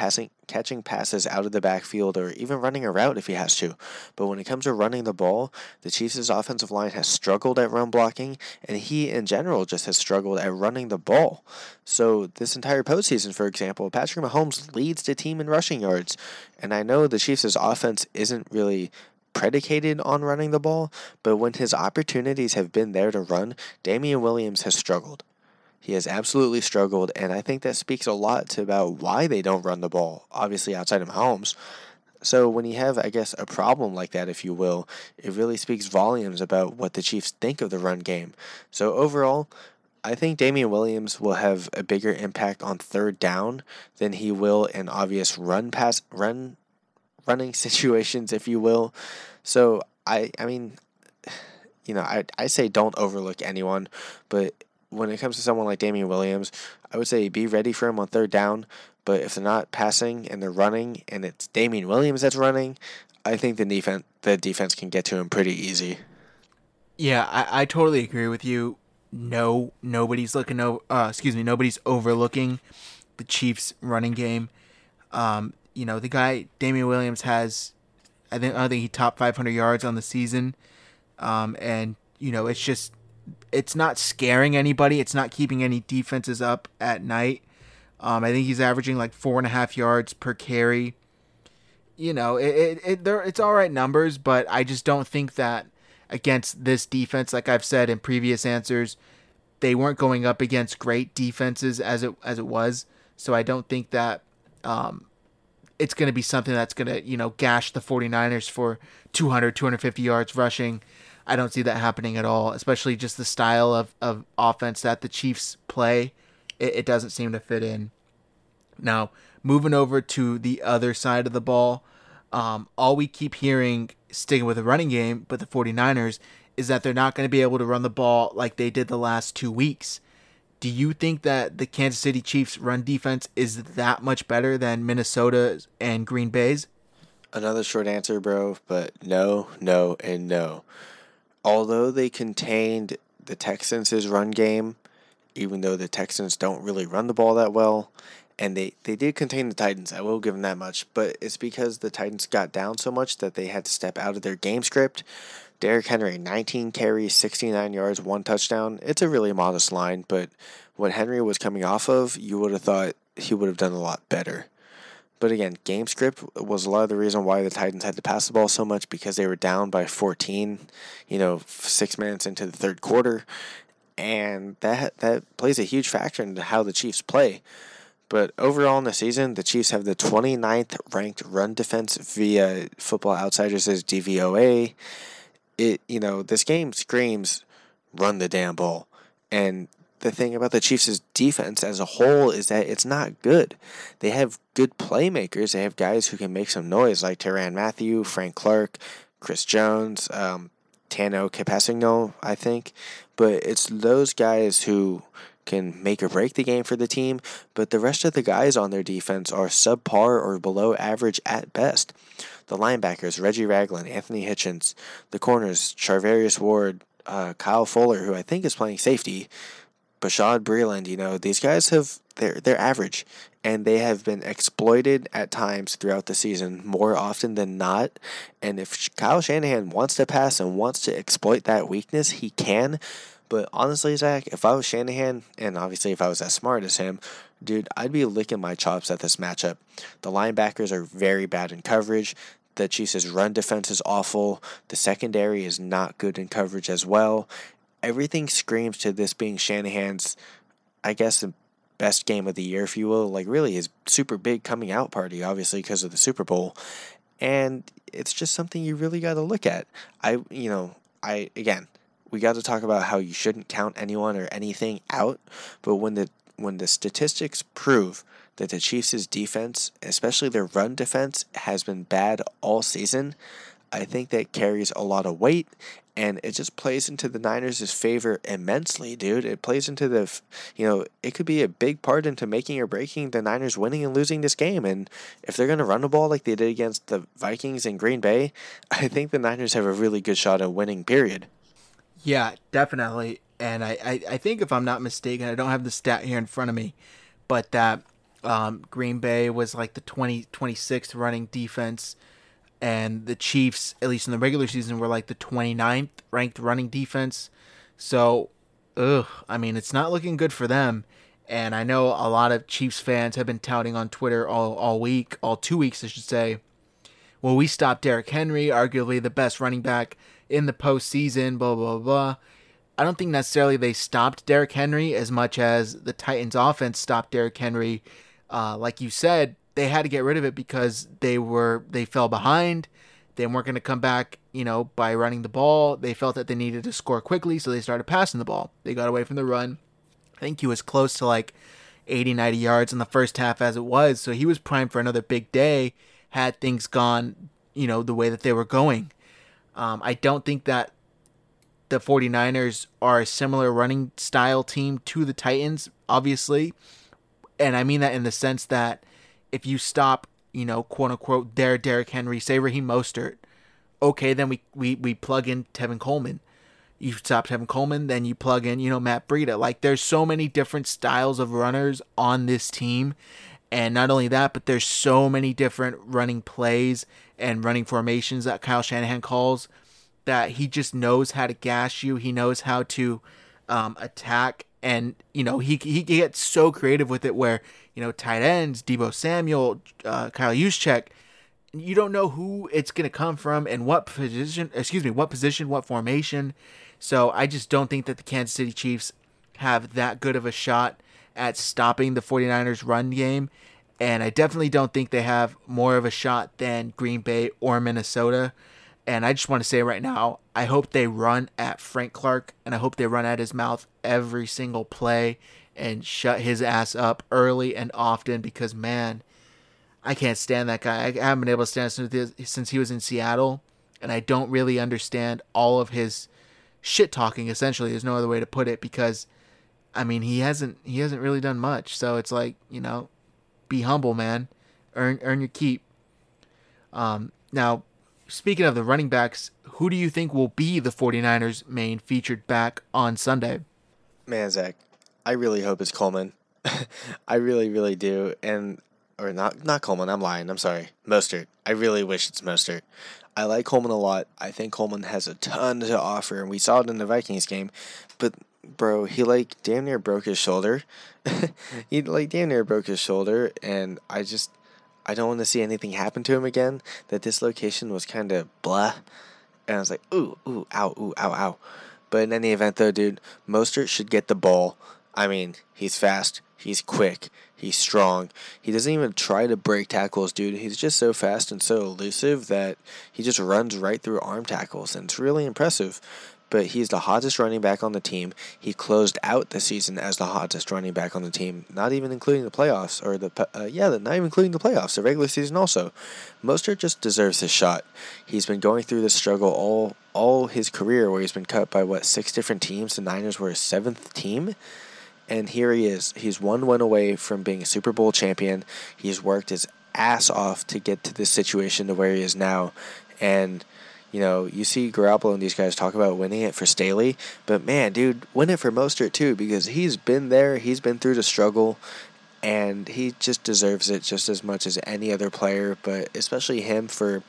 catching passes out of the backfield or even running a route if he has to. But when it comes to running the ball, the Chiefs' offensive line has struggled at run blocking, and he in general just has struggled at running the ball. So this entire postseason, for example, Patrick Mahomes leads the team in rushing yards. And I know the Chiefs' offense isn't really predicated on running the ball, but when his opportunities have been there to run, Damian Williams has struggled. He has absolutely struggled, and I think that speaks a lot to about why they don't run the ball, obviously outside of Mahomes. So when you have, I guess, a problem like that, if you will, it really speaks volumes about what the Chiefs think of the run game. So overall, I think Damian Williams will have a bigger impact on third down than he will in obvious running situations, if you will. So, I say don't overlook anyone, but when it comes to someone like Damian Williams, I would say be ready for him on third down, But if they're not passing and they're running and it's Damien Williams that's running, I think the defense can get to him pretty easy. Yeah, I totally agree with you. No, nobody's overlooking the Chiefs' running game. You know, the guy Damien Williams has, I think he topped 500 yards on the season. And you know, it's just, it's not scaring anybody. It's not keeping any defenses up at night. I think he's averaging like 4.5 yards per carry. You know, it's all right numbers, but I just don't think that against this defense, like I've said in previous answers, they weren't going up against great defenses as it was. So I don't think that it's going to be something that's going to, you know, gash the 49ers for 200, 250 yards rushing. I don't see that happening at all, especially just the style of offense that the Chiefs play. It doesn't seem to fit in. Now, moving over to the other side of the ball, all we keep hearing, sticking with the running game, but the 49ers, is that they're not going to be able to run the ball like they did the last 2 weeks. Do you think that the Kansas City Chiefs' run defense is that much better than Minnesota's and Green Bay's? Another short answer, bro, but no, no, and no. Although they contained the Texans' run game, even though the Texans don't really run the ball that well, and they did contain the Titans, I will give them that much, but it's because the Titans got down so much that they had to step out of their game script. Derrick Henry, 19 carries, 69 yards, 1 touchdown. It's a really modest line, but what Henry was coming off of, you would have thought he would have done a lot better. But again, game script was a lot of the reason why the Titans had to pass the ball so much, because they were down by 14, 6 minutes into the third quarter. And that plays a huge factor into how the Chiefs play. But overall in the season, the Chiefs have the 29th ranked run defense via Football Outsiders' DVOA. This game screams, run the damn ball. And the thing about the Chiefs' defense as a whole is that it's not good. They have good playmakers. They have guys who can make some noise, like Tyrann Mathieu, Frank Clark, Chris Jones, Tano Capacino, I think. But it's those guys who can make or break the game for the team, but the rest of the guys on their defense are subpar or below average at best. The linebackers, Reggie Ragland, Anthony Hitchens, the corners, Charvarius Ward, Kyle Fuller, who I think is playing safety, Bashad Breeland, these guys they're average, and they have been exploited at times throughout the season more often than not. And if Kyle Shanahan wants to pass and wants to exploit that weakness, he can. But honestly, Zach, if I was Shanahan, and obviously if I was as smart as him, dude, I'd be licking my chops at this matchup. The linebackers are very bad in coverage. The Chiefs' run defense is awful. The secondary is not good in coverage as well. Everything screams to this being Shanahan's, I guess, the best game of the year, if you will. Like, really, his super big coming out party, obviously, because of the Super Bowl. And it's just something you really got to look at. Again... We got to talk about how you shouldn't count anyone or anything out, but when the statistics prove that the Chiefs' defense, especially their run defense, has been bad all season, I think that carries a lot of weight, and it just plays into the Niners' favor immensely, dude. It plays into it could be a big part into making or breaking the Niners winning and losing this game, and if they're going to run the ball like they did against the Vikings and Green Bay, I think the Niners have a really good shot at winning, period. Yeah, definitely. And I think if I'm not mistaken, I don't have the stat here in front of me, but that Green Bay was like the 26th running defense, and the Chiefs, at least in the regular season, were like the 29th ranked running defense. So, it's not looking good for them. And I know a lot of Chiefs fans have been touting on Twitter all 2 weeks, I should say, well, we stopped Derrick Henry, arguably the best running back in the postseason, blah, blah, blah. I don't think necessarily they stopped Derrick Henry as much as the Titans offense stopped Derrick Henry. Like you said, they had to get rid of it because they fell behind. They weren't going to come back, by running the ball. They felt that they needed to score quickly, so they started passing the ball. They got away from the run. I think he was close to like 80, 90 yards in the first half as it was, so he was primed for another big day had things gone, the way that they were going. I don't think that the 49ers are a similar running style team to the Titans, obviously. And I mean that in the sense that if you stop, you know, quote unquote, their Derrick Henry, say Raheem Mostert, okay, then we plug in Tevin Coleman. You stop Tevin Coleman, then you plug in, you know, Matt Breida. Like, there's so many different styles of runners on this team. And not only that, but there's so many different running plays and running formations that Kyle Shanahan calls that he just knows how to gash you. He knows how to attack. And, you know, he gets so creative with it where, you know, tight ends, Deebo Samuel, Kyle Juszczyk, you don't know who it's going to come from and what position, what formation. So I just don't think that the Kansas City Chiefs have that good of a shot at stopping the 49ers run game. And I definitely don't think they have more of a shot than Green Bay or Minnesota. And I just want to say right now, I hope they run at Frank Clark, and I hope they run at his mouth every single play and shut his ass up early and often, because, man, I can't stand that guy. I haven't been able to stand him since he was in Seattle, and I don't really understand all of his shit talking, essentially. There's no other way to put it, because, I mean, he hasn't really done much. So it's like, you know, be humble, man. Earn your keep. Now, speaking of the running backs, who do you think will be the 49ers' main featured back on Sunday? Man, Zach, I really hope it's Coleman. I really, really do. And, or not Coleman, I'm lying, I'm sorry. Mostert. I really wish it's Mostert. I like Coleman a lot. I think Coleman has a ton to offer, and we saw it in the Vikings game. But, bro, he, like, damn near broke his shoulder. And I don't want to see anything happen to him again. That dislocation was kind of blah. And I was like, ooh, ow, ow. But in any event, though, dude, Mostert should get the ball. I mean, he's fast. He's quick. He's strong. He doesn't even try to break tackles, dude. He's just so fast and so elusive that he just runs right through arm tackles. And it's really impressive. But he's the hottest running back on the team. He closed out the season as the hottest running back on the team, not even including the playoffs, or the regular season also. Mostert just deserves his shot. He's been going through this struggle all his career, where he's been cut by, what, 6 different teams? The Niners were his 7th team. And here he is. He's 1 win away from being a Super Bowl champion. He's worked his ass off to get to this situation to where he is now. And, you know, you see Garoppolo and these guys talk about winning it for Staley. But, man, dude, win it for Mostert, too, because he's been there. He's been through the struggle. And he just deserves it just as much as any other player. But especially him for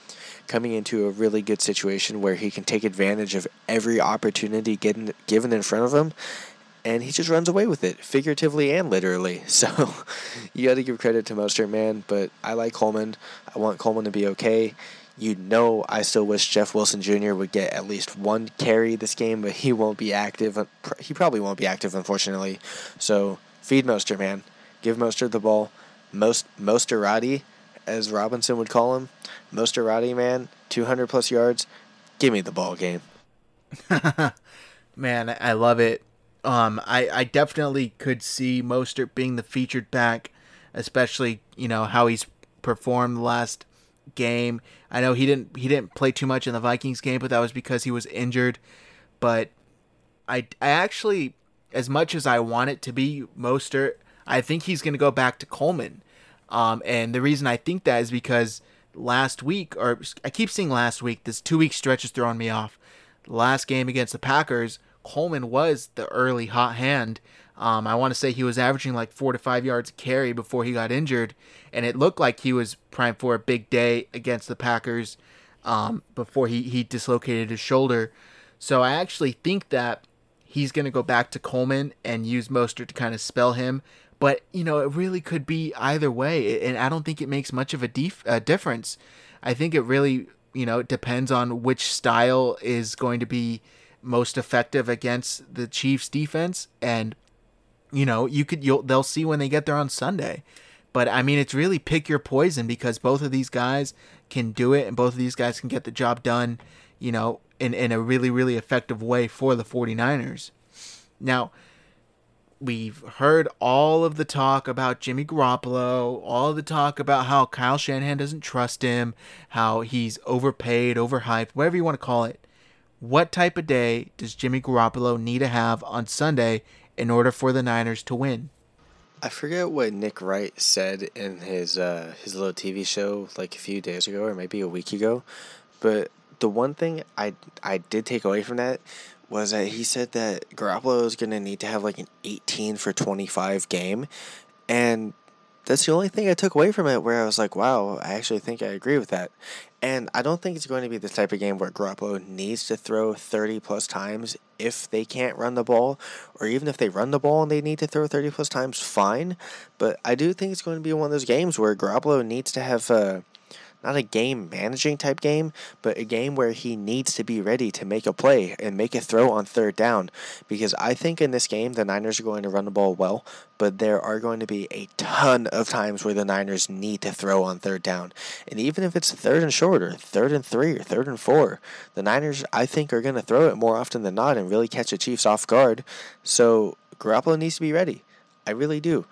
coming into a really good situation where he can take advantage of every opportunity given in front of him. And he just runs away with it, figuratively and literally. So you got to give credit to Mostert, man. But I like Coleman. I want Coleman to be okay. You know, I still wish Jeff Wilson Jr. would get at least 1 carry this game, but he won't be active. He probably won't be active, unfortunately. So feed Mostert, man. Give Mostert the ball. Mosterati, as Robinson would call him. Mosterati, man. 200-plus yards. Give me the ball game. Man, I love it. I definitely could see Mostert being the featured back, especially, you know, how he's performed the last game. I know he didn't play too much in the Vikings game, but that was because he was injured. But I actually, as much as I want it to be Mostert, I think he's going to go back to Coleman. And the reason I think that is because last week, this 2-week stretch is throwing me off. The last game against the Packers, Coleman was the early hot hand. I want to say he was averaging like 4 to 5 yards a carry before he got injured, and it looked like he was primed for a big day against the Packers before he dislocated his shoulder. So I actually think that he's going to go back to Coleman and use Mostert to kind of spell him. But, you know, it really could be either way, and I don't think it makes much of a difference. I think it really, you know, depends on which style is going to be most effective against the Chiefs defense. And, you know, they'll see when they get there on Sunday. But I mean, it's really pick your poison, because both of these guys can do it, and both of these guys can get the job done, you know, in a really, really effective way for the 49ers. Now, we've heard all of the talk about Jimmy Garoppolo, all the talk about how Kyle Shanahan doesn't trust him, how he's overpaid, overhyped, whatever you want to call it. What type of day does Jimmy Garoppolo need to have on Sunday in order for the Niners to win? I forget what Nick Wright said in his little TV show like a few days ago or maybe a week ago, but the one thing I did take away from that was that he said that Garoppolo is going to need to have like an 18 for 25 game, and that's the only thing I took away from it where I was like, wow, I actually think I agree with that. And I don't think it's going to be the type of game where Garoppolo needs to throw 30-plus times if they can't run the ball, or even if they run the ball and they need to throw 30-plus times, fine. But I do think it's going to be one of those games where Garoppolo needs to have not a game-managing type game, but a game where he needs to be ready to make a play and make a throw on third down, because I think in this game the Niners are going to run the ball well, but there are going to be a ton of times where the Niners need to throw on third down. And even if it's third and short or third and three or third and four, the Niners, I think, are going to throw it more often than not and really catch the Chiefs off guard. So Garoppolo needs to be ready. I really do.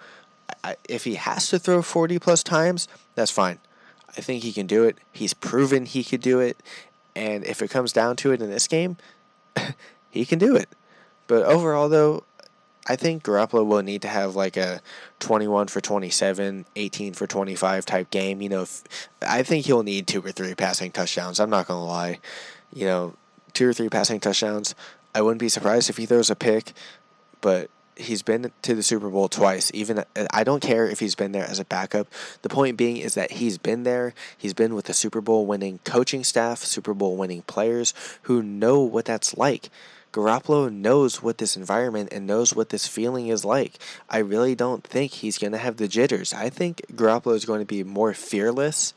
If he has to throw 40-plus times, that's fine. I think he can do it. He's proven he could do it. And if it comes down to it in this game, he can do it. But overall, though, I think Garoppolo will need to have like a 21 for 27, 18 for 25 type game. You know, I think he'll need 2 or 3 passing touchdowns. I'm not going to lie. You know, 2 or 3 passing touchdowns. I wouldn't be surprised if he throws a pick, but he's been to the Super Bowl twice. Even I don't care if he's been there as a backup. The point being is that he's been there. He's been with the Super Bowl winning coaching staff, Super Bowl winning players who know what that's like. Garoppolo knows what this environment and knows what this feeling is like. I really don't think he's going to have the jitters. I think Garoppolo is going to be more fearless.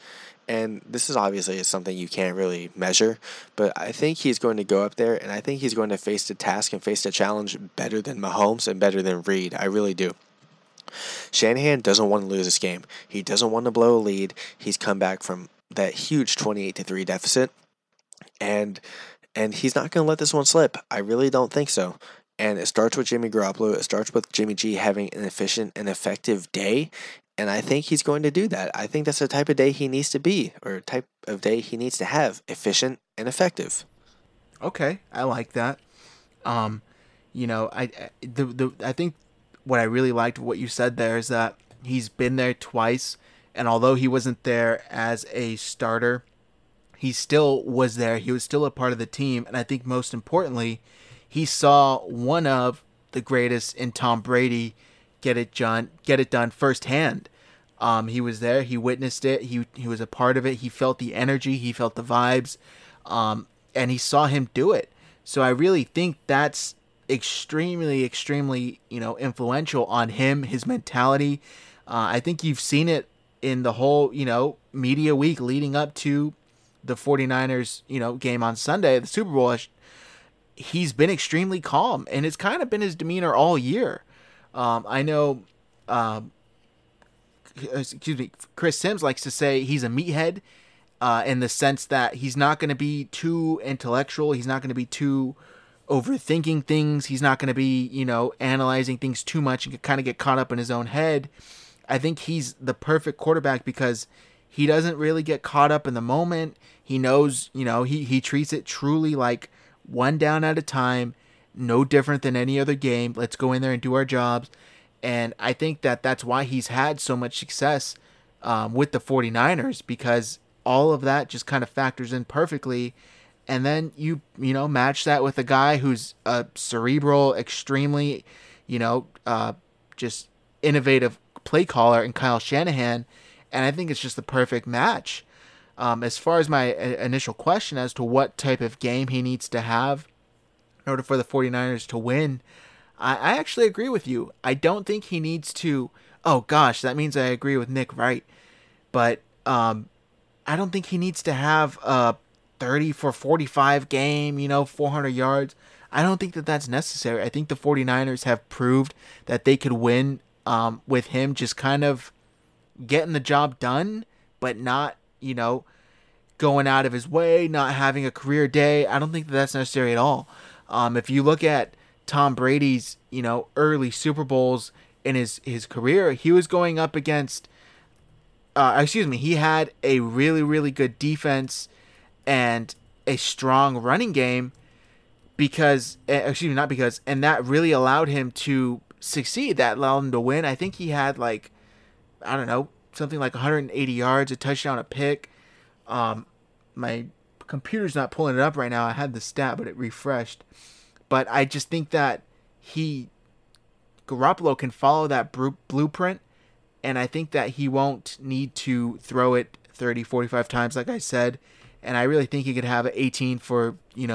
And this is obviously something you can't really measure, but I think he's going to go up there, and I think he's going to face the task and face the challenge better than Mahomes and better than Reed. I really do. Shanahan doesn't want to lose this game. He doesn't want to blow a lead. He's come back from that huge 28-3 deficit, and he's not going to let this one slip. I really don't think so. And it starts with Jimmy Garoppolo. It starts with Jimmy G having an efficient and effective day. And I think he's going to do that. I think that's the type of day he needs to be, or type of day he needs to have, efficient and effective. Okay, I like that. I think what I really liked what you said there is that he's been there twice, and although he wasn't there as a starter, he still was there. He was still a part of the team, and I think most importantly, he saw one of the greatest in Tom Brady get it done firsthand. He was there. He witnessed it. He was a part of it. He felt the energy. He felt the vibes, and he saw him do it. So I really think that's extremely, extremely influential on him, his mentality. I think you've seen it in the whole media week leading up to the 49ers game on Sunday, the Super Bowl. He's been extremely calm, and it's kind of been his demeanor all year. I know, Chris Sims likes to say he's a meathead in the sense that he's not going to be too intellectual. He's not going to be too overthinking things. He's not going to be, analyzing things too much and kind of get caught up in his own head. I think he's the perfect quarterback because he doesn't really get caught up in the moment. He knows, he treats it truly like one down at a time. No different than any other game. Let's go in there and do our jobs. And I think that that's why he's had so much success with the 49ers, because all of that just kind of factors in perfectly. And then you match that with a guy who's a cerebral, extremely, just innovative play caller in Kyle Shanahan. And I think it's just the perfect match. As far as my initial question as to what type of game he needs to have in order for the 49ers to win, I actually agree with you. I don't think he needs to, oh gosh, that means I agree with Nick Wright. But I don't think he needs to have a 30 for 45 game, 400 yards. I don't think that that's necessary. I think the 49ers have proved that they could win with him just kind of getting the job done, but not, going out of his way, not having a career day. I don't think that that's necessary at all. If you look at Tom Brady's, early Super Bowls in his career, he was going up against, he had a really, really good defense and a strong running game and that really allowed him to succeed that allowed him to win. I think he had like, I don't know, something like 180 yards, a touchdown, a pick. My computer's not pulling it up right now. I had the stat, but it refreshed. But I just think that Garoppolo can follow that blueprint, and I think that he won't need to throw it 30, 45 times, like I said. And I really think he could have 18 for 30,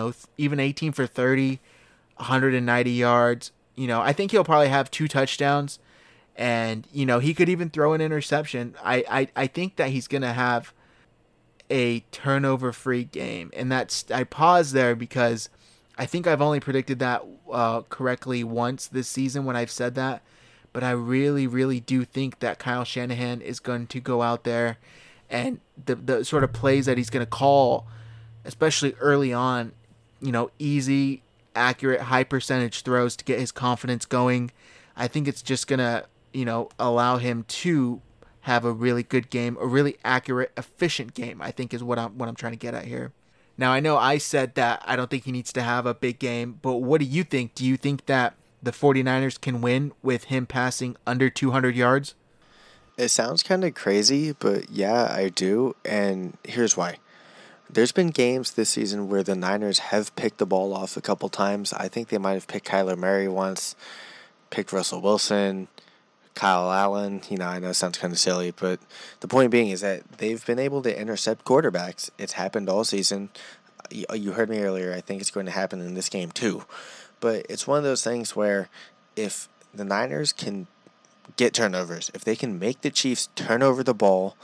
190 yards. You know, I think he'll probably have 2 touchdowns, and, you know, he could even throw an interception. I think that he's going to have a turnover-free game. And that's, I paused there because I think I've only predicted that correctly once this season when I've said that. But I really, really do think that Kyle Shanahan is going to go out there, and the sort of plays that he's going to call, especially early on, you know, easy, accurate, high percentage throws to get his confidence going. I think it's just going to, you know, allow him to have a really good game, a really accurate, efficient game, I think is what I'm trying to get at here. Now, I know I said that I don't think he needs to have a big game, but what do you think? Do you think that the 49ers can win with him passing under 200 yards? It sounds kind of crazy, but yeah, I do, and here's why. There's been games this season where the Niners have picked the ball off a couple times. I think they might have picked Kyler Murray once, picked Russell Wilson, Kyle Allen. You know, I know it sounds kind of silly, but the point being is that they've been able to intercept quarterbacks. It's happened all season. You heard me earlier. I think it's going to happen in this game too. But it's one of those things where if the Niners can get turnovers, if they can make the Chiefs turn over the ball,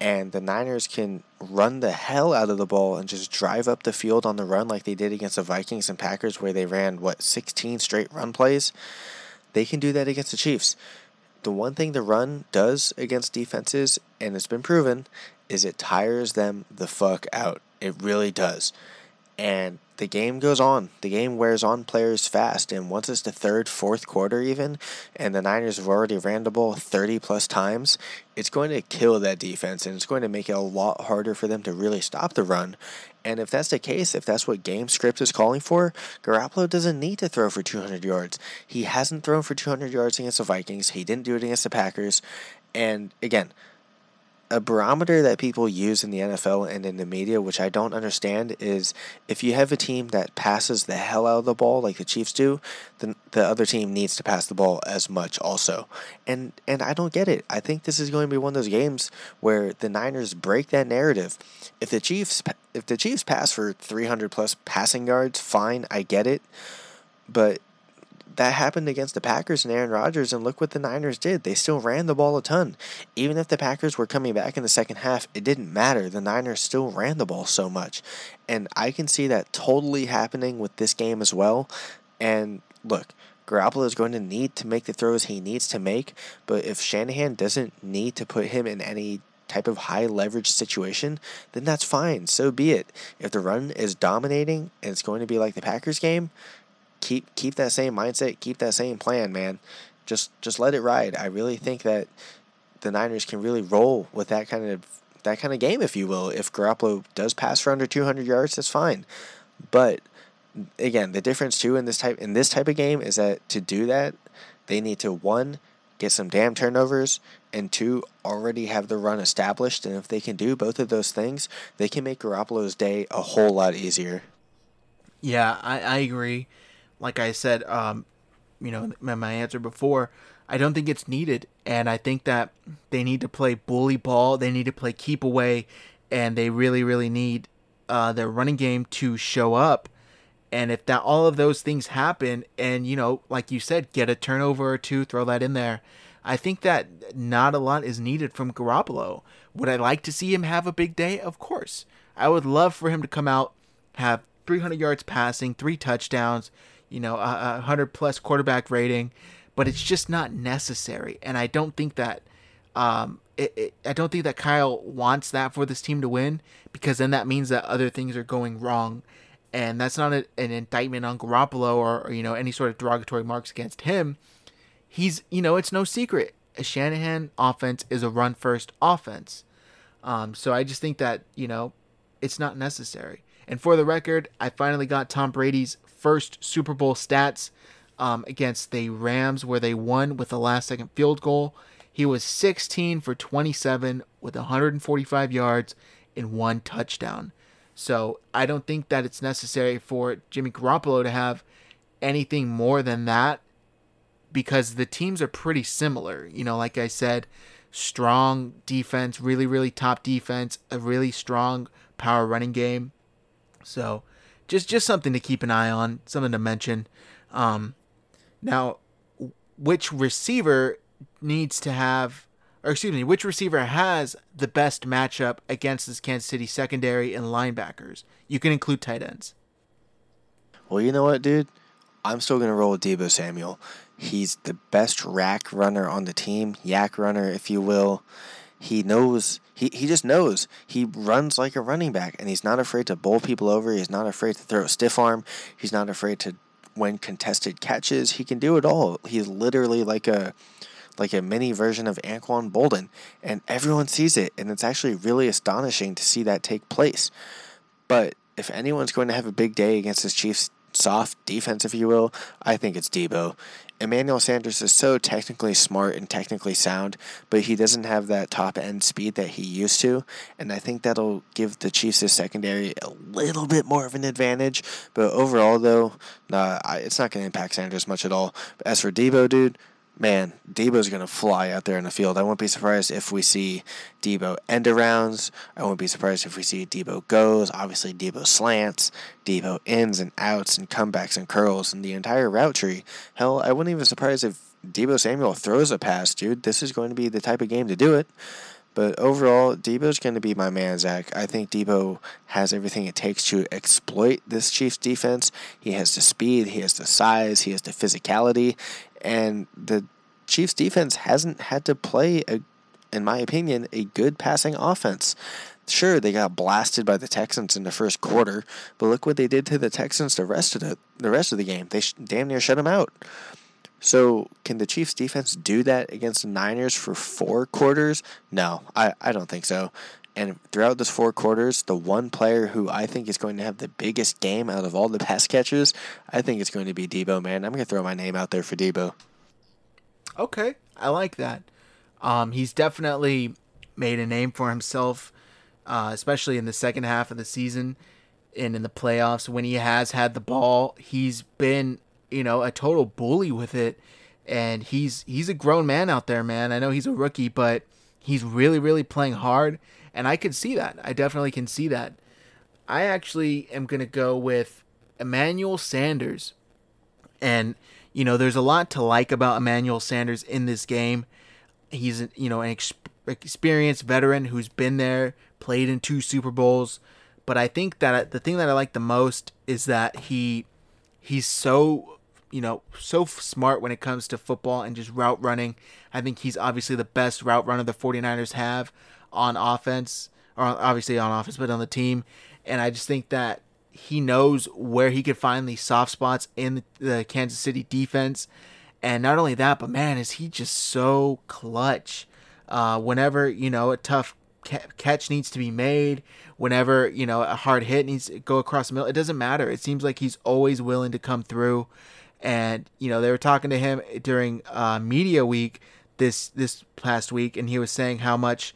and the Niners can run the hell out of the ball and just drive up the field on the run like they did against the Vikings and Packers, where they ran, 16 straight run plays, they can do that against the Chiefs. The one thing the run does against defenses, and it's been proven, is it tires them the fuck out. It really does. And the game goes on. The game wears on players fast. And once it's the third, fourth quarter even, and the Niners have already ran the ball 30-plus times, it's going to kill that defense, and it's going to make it a lot harder for them to really stop the run. And if that's the case, if that's what game script is calling for, Garoppolo doesn't need to throw for 200 yards. He hasn't thrown for 200 yards against the Vikings. He didn't do it against the Packers. And again, a barometer that people use in the NFL and in the media, which I don't understand, is if you have a team that passes the hell out of the ball like the Chiefs do, then the other team needs to pass the ball as much also. And I don't get it. I think this is going to be one of those games where the Niners break that narrative. If the Chiefs pass for 300-plus passing yards, fine, I get it. But that happened against the Packers and Aaron Rodgers, and look what the Niners did. They still ran the ball a ton. Even if the Packers were coming back in the second half, it didn't matter. The Niners still ran the ball so much. And I can see that totally happening with this game as well. And look, Garoppolo is going to need to make the throws he needs to make, but if Shanahan doesn't need to put him in any type of high leverage situation, then that's fine. So be it. If the run is dominating and it's going to be like the Packers game, keep that same mindset, keep that same plan, man. Just let it ride. I really think that the Niners can really roll with that kind of game, if you will. If Garoppolo does pass for under 200 yards, that's fine. But again, the difference too in this type of game is that to do that, they need to, 1, get some damn turnovers, and 2, already have the run established. And if they can do both of those things, they can make Garoppolo's day a whole lot easier. Yeah, I agree. Like I said, you know, my answer before, I don't think it's needed. And I think that they need to play bully ball. They need to play keep away. And they really, really need their running game to show up. And if that all of those things happen and, you know, like you said, get a turnover or 2, throw that in there, I think that not a lot is needed from Garoppolo. Would I like to see him have a big day? Of course. I would love for him to come out, have 300 yards passing, 3 touchdowns, you know, 100-plus quarterback rating, but it's just not necessary. And I don't think that I don't think that Kyle wants that for this team to win, because then that means that other things are going wrong. And that's not an indictment on Garoppolo or, you know, any sort of derogatory marks against him. He's, you know, it's no secret, a Shanahan offense is a run-first offense. So I just think that, you know, it's not necessary. And for the record, I finally got Tom Brady's first Super Bowl stats against the Rams, where they won with a last-second field goal. He was 16 for 27 with 145 yards and one touchdown. So I don't think that it's necessary for Jimmy Garoppolo to have anything more than that, because the teams are pretty similar. You know, like I said, strong defense, really, really top defense, a really strong power running game. So just something to keep an eye on, something to mention. Now, which receiver needs to have, or excuse me, which receiver has the best matchup against this Kansas City secondary and linebackers? You can include tight ends. Well, you know what, dude? I'm still going to roll with Deebo Samuel. He's the best rack runner on the team, yak runner, if you will. He knows. He just knows. He runs like a running back, and he's not afraid to bowl people over. He's not afraid to throw a stiff arm. He's not afraid to win contested catches. He can do it all. He's literally like a mini version of Anquan Bolden, and everyone sees it, and it's actually really astonishing to see that take place. But if anyone's going to have a big day against this Chiefs soft defense, if you will, I think it's Deebo. Emmanuel Sanders is so technically smart and technically sound, but he doesn't have that top-end speed that he used to, and I think that'll give the Chiefs' secondary a little bit more of an advantage. But overall, though, it's not going to impact Sanders much at all. But as for Deebo, dude, man, Deebo's going to fly out there in the field. I won't be surprised if we see Deebo end-arounds. I won't be surprised if we see Deebo goes. Obviously, Deebo slants, Deebo ins and outs and comebacks and curls and the entire route tree. Hell, I wouldn't even be surprised if Deebo Samuel throws a pass, dude. This is going to be the type of game to do it. But overall, Deebo's going to be my man, Zach. I think Deebo has everything it takes to exploit this Chiefs defense. He has the speed, he has the size, he has the physicality, and the Chiefs defense hasn't had to play, in my opinion, a good passing offense. Sure, they got blasted by the Texans in the first quarter, but look what they did to the Texans the rest of the game. They damn near shut them out. So can the Chiefs defense do that against the Niners for four quarters? No, I don't think so. And throughout those four quarters, the one player who I think is going to have the biggest game out of all the pass catchers, I think it's going to be Deebo, man. I'm going to throw my name out there for Deebo. Okay, I like that. He's definitely made a name for himself, especially in the second half of the season and in the playoffs. When he has had the ball, he's been, you know, a total bully with it, and he's a grown man out there, man. I know he's a rookie, but he's really, really playing hard, and I could see that. I definitely can see that. I actually am going to go with Emmanuel Sanders, and, you know, there's a lot to like about Emmanuel Sanders in this game. He's, you know, an experienced veteran who's been there, played in two Super Bowls, but I think that the thing that I like the most is that he's so, you know, so smart when it comes to football and just route running. I think he's obviously the best route runner the 49ers have on offense, or obviously on offense, but on the team. And I just think that he knows where he could find these soft spots in the Kansas City defense. And not only that, but man, is he just so clutch. Whenever, you know, a tough catch needs to be made, whenever, you know, a hard hit needs to go across the middle, it doesn't matter. It seems like he's always willing to come through. And, you know, they were talking to him during media week this past week, and he was saying how much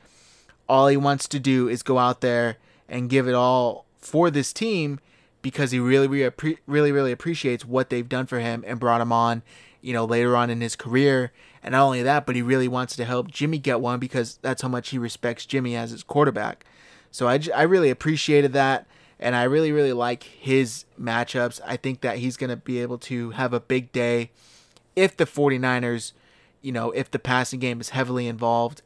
all he wants to do is go out there and give it all for this team, because he really appreciates what they've done for him and brought him on, you know, later on in his career. And not only that, but he really wants to help Jimmy get one, because that's how much he respects Jimmy as his quarterback. So I really appreciated that, and I really, really like his matchups. I think that he's going to be able to have a big day if the 49ers, you know, if the passing game is heavily involved.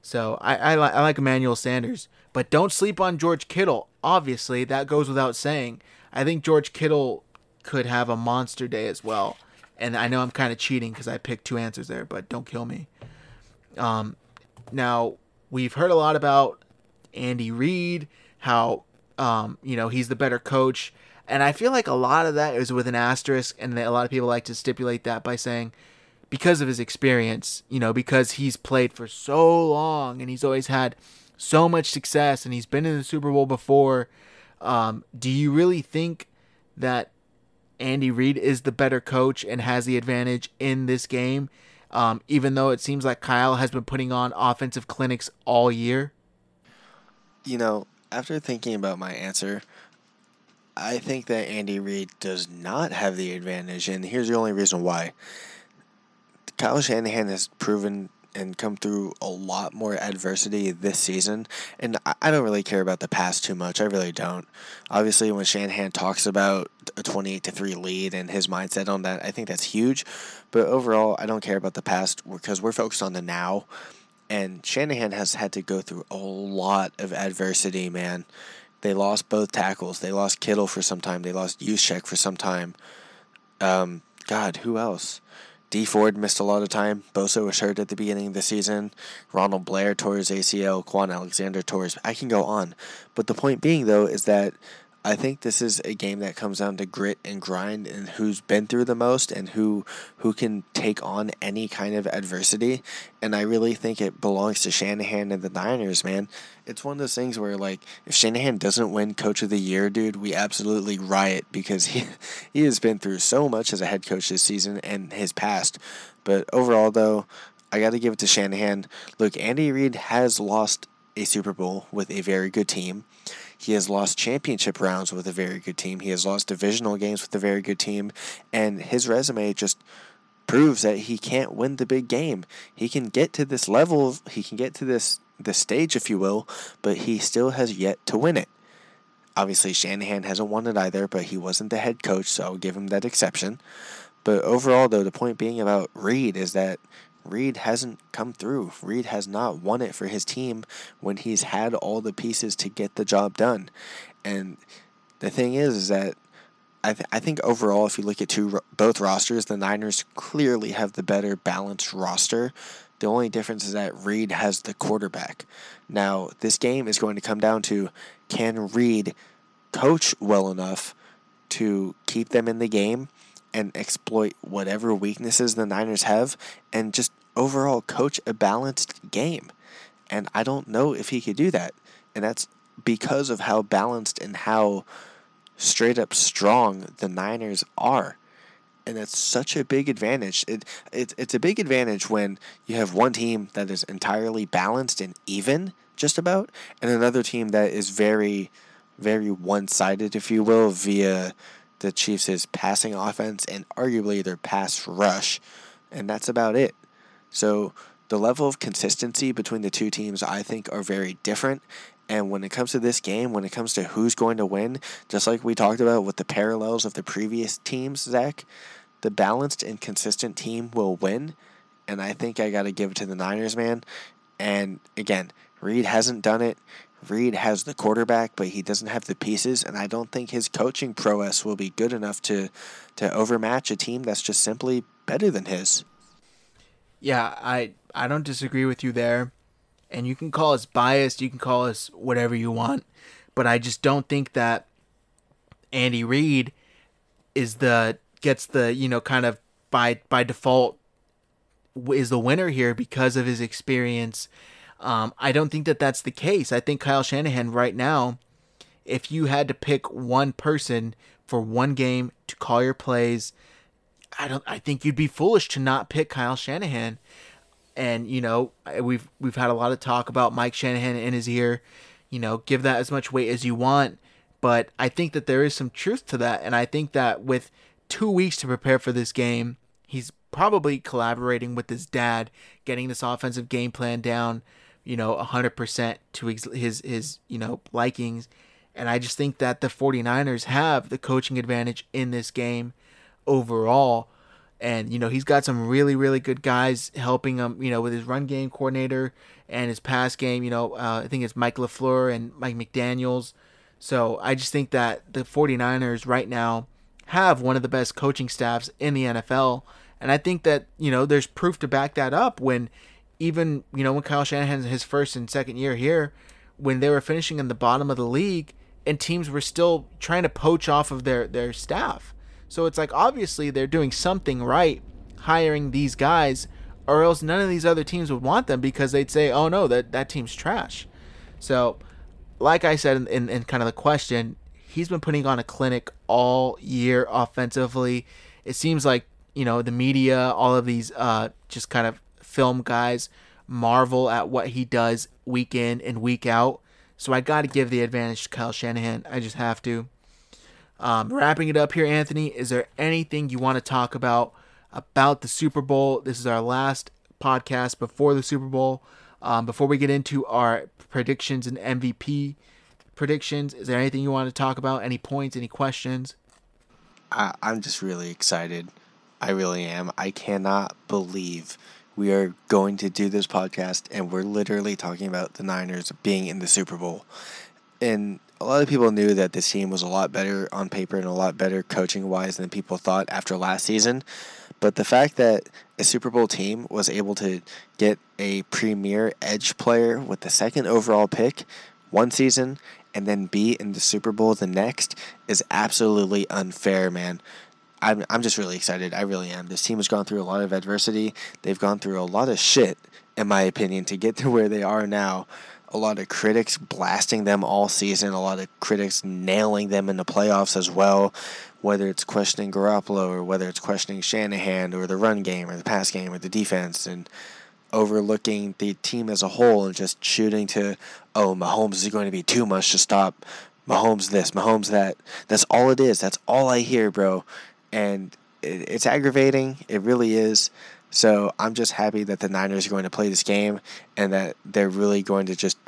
So I like Emmanuel Sanders. But don't sleep on George Kittle. Obviously, that goes without saying. I think George Kittle could have a monster day as well. And I know I'm kind of cheating because I picked two answers there, but don't kill me. Now, we've heard a lot about Andy Reid, how, you know, he's the better coach. And I feel like a lot of that is with an asterisk, and a lot of people like to stipulate that by saying, because of his experience, you know, because he's played for so long and he's always had so much success and he's been in the Super Bowl before. Do you really think that Andy Reid is the better coach and has the advantage in this game, even though it seems like Kyle has been putting on offensive clinics all year? You know, after thinking about my answer, I think that Andy Reid does not have the advantage, and here's the only reason why. Kyle Shanahan has proven and come through a lot more adversity this season, and I don't really care about the past too much. I really don't. Obviously, when Shanahan talks about a 28-3 lead and his mindset on that, I think that's huge. But overall, I don't care about the past because we're focused on the now, and Shanahan has had to go through a lot of adversity, man. They lost both tackles. They lost Kittle for some time. They lost Juszczyk for some time. God, who else? D. Ford missed a lot of time. Bosa was hurt at the beginning of the season. Ronald Blair tore his ACL. Quan Alexander tore his... I can go on. But the point being, though, is that I think this is a game that comes down to grit and grind and who's been through the most and who can take on any kind of adversity. And I really think it belongs to Shanahan and the Niners, man. It's one of those things where, like, if Shanahan doesn't win Coach of the Year, dude, we absolutely riot because he has been through so much as a head coach this season and his past. But overall, though, I got to give it to Shanahan. Look, Andy Reid has lost a Super Bowl with a very good team. He has lost championship rounds with a very good team. He has lost divisional games with a very good team. And his resume just proves that he can't win the big game. He can get to this level. He can get to this stage, if you will, but he still has yet to win it. Obviously, Shanahan hasn't won it either, but he wasn't the head coach, so I'll give him that exception. But overall, though, the point being about Reid is that Reid hasn't come through. Reid has not won it for his team when he's had all the pieces to get the job done. And the thing is that I think overall, if you look at both rosters, the Niners clearly have the better balanced roster. The only difference is that Reid has the quarterback. Now, this game is going to come down to, can Reid coach well enough to keep them in the game and exploit whatever weaknesses the Niners have and just overall coach a balanced game? And I don't know if he could do that. And that's because of how balanced and how straight up strong the Niners are. And that's such a big advantage. It's a big advantage when you have one team that is entirely balanced and even, just about, and another team that is very, very one-sided, if you will, via the Chiefs' passing offense and arguably their pass rush, and that's about it. So the level of consistency between the two teams, I think, are very different. And when it comes to this game, when it comes to who's going to win, just like we talked about with the parallels of the previous teams, Zach, the balanced and consistent team will win. And I think I got to give it to the Niners, man. And again, Reid hasn't done it. Reid has the quarterback, but he doesn't have the pieces, and I don't think his coaching prowess will be good enough to overmatch a team that's just simply better than his. Yeah, I don't disagree with you there, and you can call us biased, you can call us whatever you want, but I just don't think that Andy Reid gets the, you know, kind of by default is the winner here because of his experience. I don't think that that's the case. I think Kyle Shanahan right now, if you had to pick one person for one game to call your plays, I think you'd be foolish to not pick Kyle Shanahan. And, you know, we've had a lot of talk about Mike Shanahan in his ear, you know, give that as much weight as you want. But I think that there is some truth to that. And I think that with 2 weeks to prepare for this game, he's probably collaborating with his dad, getting this offensive game plan down, you know, 100% to his you know, likings. And I just think that the 49ers have the coaching advantage in this game overall. And, you know, he's got some really, really good guys helping him, you know, with his run game coordinator and his pass game, you know, I think it's Mike LaFleur and Mike McDaniels. So I just think that the 49ers right now have one of the best coaching staffs in the NFL. And I think that, you know, there's proof to back that up when even, you know, when Kyle Shanahan's his first and second year here, when they were finishing in the bottom of the league and teams were still trying to poach off of their staff. So it's like, obviously they're doing something right hiring these guys, or else none of these other teams would want them because they'd say, oh no, that team's trash. So like I said in kind of the question, He's been putting on a clinic all year offensively. It seems like, you know, the media, all of these just kind of film guys marvel at what he does week in and week out. So I got to give the advantage to Kyle Shanahan. I just have to. Wrapping it up here, Anthony, is there anything you want to talk about the Super Bowl? This is our last podcast before the Super Bowl. Before we get into our predictions and MVP predictions, is there anything you want to talk about? Any points, any questions? I'm just really excited. I really am. I cannot believe we are going to do this podcast and we're literally talking about the Niners being in the Super Bowl. And a lot of people knew that this team was a lot better on paper and a lot better coaching-wise than people thought after last season. But the fact that a Super Bowl team was able to get a premier edge player with the second overall pick one season and then be in the Super Bowl the next is absolutely unfair, man. I'm just really excited. I really am. This team has gone through a lot of adversity. They've gone through a lot of shit, in my opinion, to get to where they are now. A lot of critics blasting them all season. A lot of critics nailing them in the playoffs as well, whether it's questioning Garoppolo or whether it's questioning Shanahan or the run game or the pass game or the defense and overlooking the team as a whole and just shooting to, oh, Mahomes is going to be too much to stop. Mahomes this, Mahomes that. That's all it is. That's all I hear, bro. And it's aggravating. It really is. So I'm just happy that the Niners are going to play this game and that they're really going to just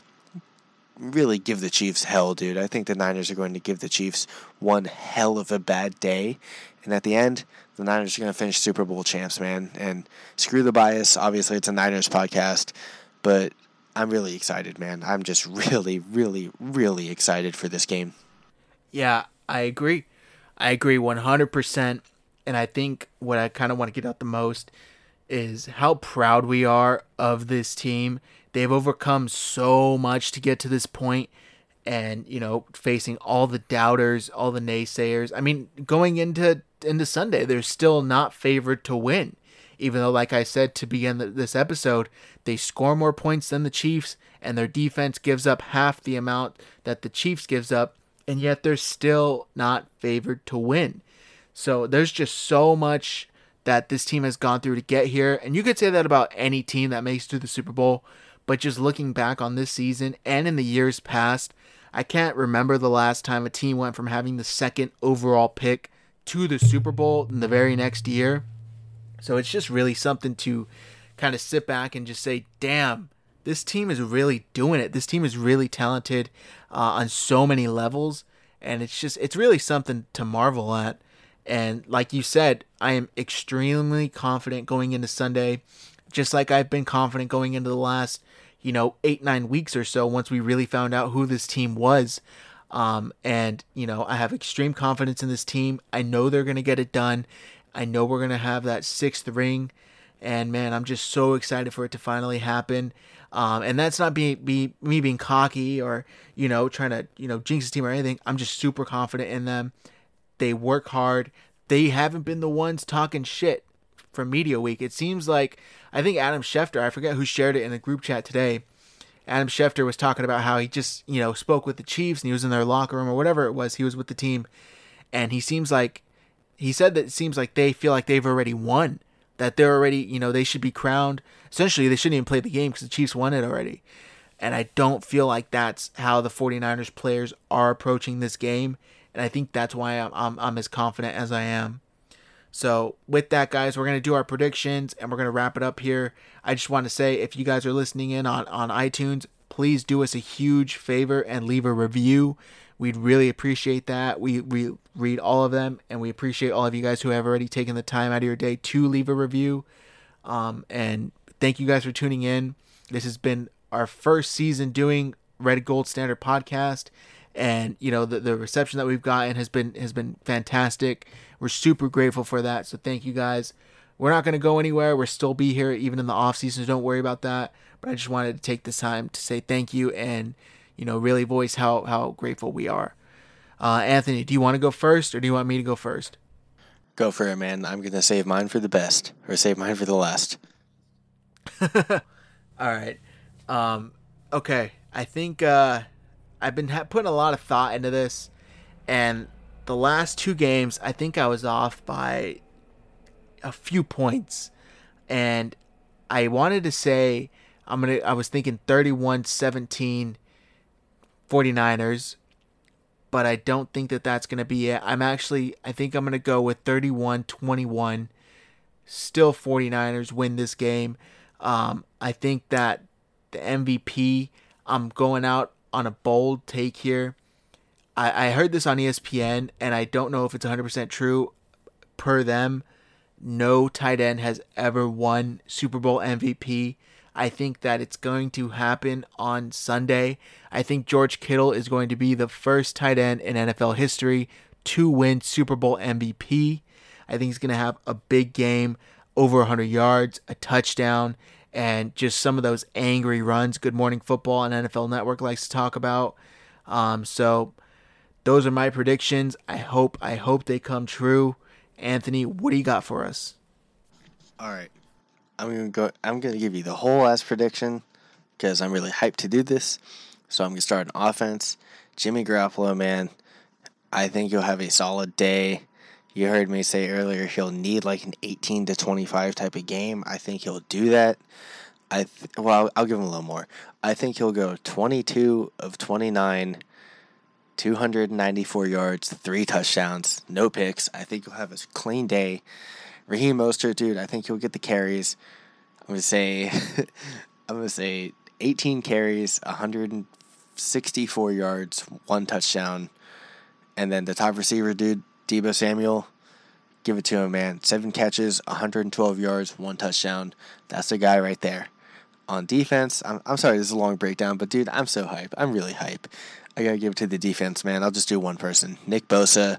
really give the Chiefs hell, dude. I think the Niners are going to give the Chiefs one hell of a bad day. And at the end, the Niners are going to finish Super Bowl champs, man. And screw the bias. Obviously, it's a Niners podcast. But I'm really excited, man. I'm just really, really, really excited for this game. Yeah, I agree. I agree 100%. And I think what I kind of want to get out the most is how proud we are of this team. They've overcome so much to get to this point and, you know, facing all the doubters, all the naysayers. I mean, going into Sunday, they're still not favored to win, even though, like I said, to begin this episode, they score more points than the Chiefs and their defense gives up half the amount that the Chiefs gives up, and yet they're still not favored to win. So there's just so much that this team has gone through to get here. And you could say that about any team that makes it to the Super Bowl. But just looking back on this season and in the years past, I can't remember the last time a team went from having the second overall pick to the Super Bowl in the very next year. So it's just really something to kind of sit back and just say, damn, this team is really doing it. This team is really talented on so many levels. And it's really something to marvel at. And like you said, I am extremely confident going into Sunday, just like I've been confident going into the last, 8-9 weeks or so once we really found out who this team was. I have extreme confidence in this team. I know they're going to get it done. I know we're going to have that sixth ring. And, man, I'm just so excited for it to finally happen. And that's not me being cocky or, trying to, jinx the team or anything. I'm just super confident in them. They work hard. They haven't been the ones talking shit from Media Week. It seems like, I think Adam Schefter, I forget who shared it in a group chat today. Adam Schefter was talking about how he just, spoke with the Chiefs and he was in their locker room or whatever it was. He was with the team. And he said that it seems like they feel like they've already won, that they're already, they should be crowned. Essentially, they shouldn't even play the game because the Chiefs won it already. And I don't feel like that's how the 49ers players are approaching this game. And I think that's why I'm as confident as I am. So with that, guys, we're going to do our predictions and we're going to wrap it up here. I just want to say, if you guys are listening in on iTunes, please do us a huge favor and leave a review. We'd really appreciate that. We read all of them and we appreciate all of you guys who have already taken the time out of your day to leave a review. And thank you guys for tuning in. This has been our first season doing Red and Gold Standard Podcast. And, the reception that we've gotten has been fantastic. We're super grateful for that. So thank you guys. We're not going to go anywhere. We'll still be here even in the off season. So don't worry about that. But I just wanted to take this time to say thank you and, really voice how grateful we are. Anthony, do you want to go first or do you want me to go first? Go for it, man. I'm going to save mine for the best or save mine for the last. All right. Okay. I think, I've been putting a lot of thought into this, And the last two games, I think I was off by a few points. And I wanted to say, I was thinking 31-17 49ers, but I don't think that that's going to be it. I think I'm going to go with 31-21. Still 49ers win this game. I think that the MVP, I'm going out on a bold take here. I heard this on ESPN, and I don't know if it's 100% true. Per them, no tight end has ever won Super Bowl MVP. I think that it's going to happen on Sunday. I think George Kittle is going to be the first tight end in NFL history to win Super Bowl MVP. I think he's going to have a big game, over 100 yards, a touchdown, and just some of those angry runs Good Morning Football and NFL Network likes to talk about. So those are my predictions. I hope they come true. Anthony, what do you got for us? All right. I'm going to give you the whole last prediction because I'm really hyped to do this. So I'm going to start an offense. Jimmy Garoppolo, man, I think you'll have a solid day. You heard me say earlier he'll need like an 18 to 25 type of game. I think he'll do that. I'll give him a little more. I think he'll go 22 of 29, 294 yards, 3 touchdowns, no picks. I think he'll have a clean day. Raheem Mostert, dude, I think he'll get the carries. I'm gonna say 18 carries, 164 yards, 1 touchdown. And then the top receiver, dude, Deebo Samuel, give it to him, man. 7 catches, 112 yards, 1 touchdown. That's the guy right there. On defense, I'm sorry, this is a long breakdown, but dude, I'm so hype. I'm really hype. I gotta give it to the defense, man. I'll just do one person. Nick Bosa.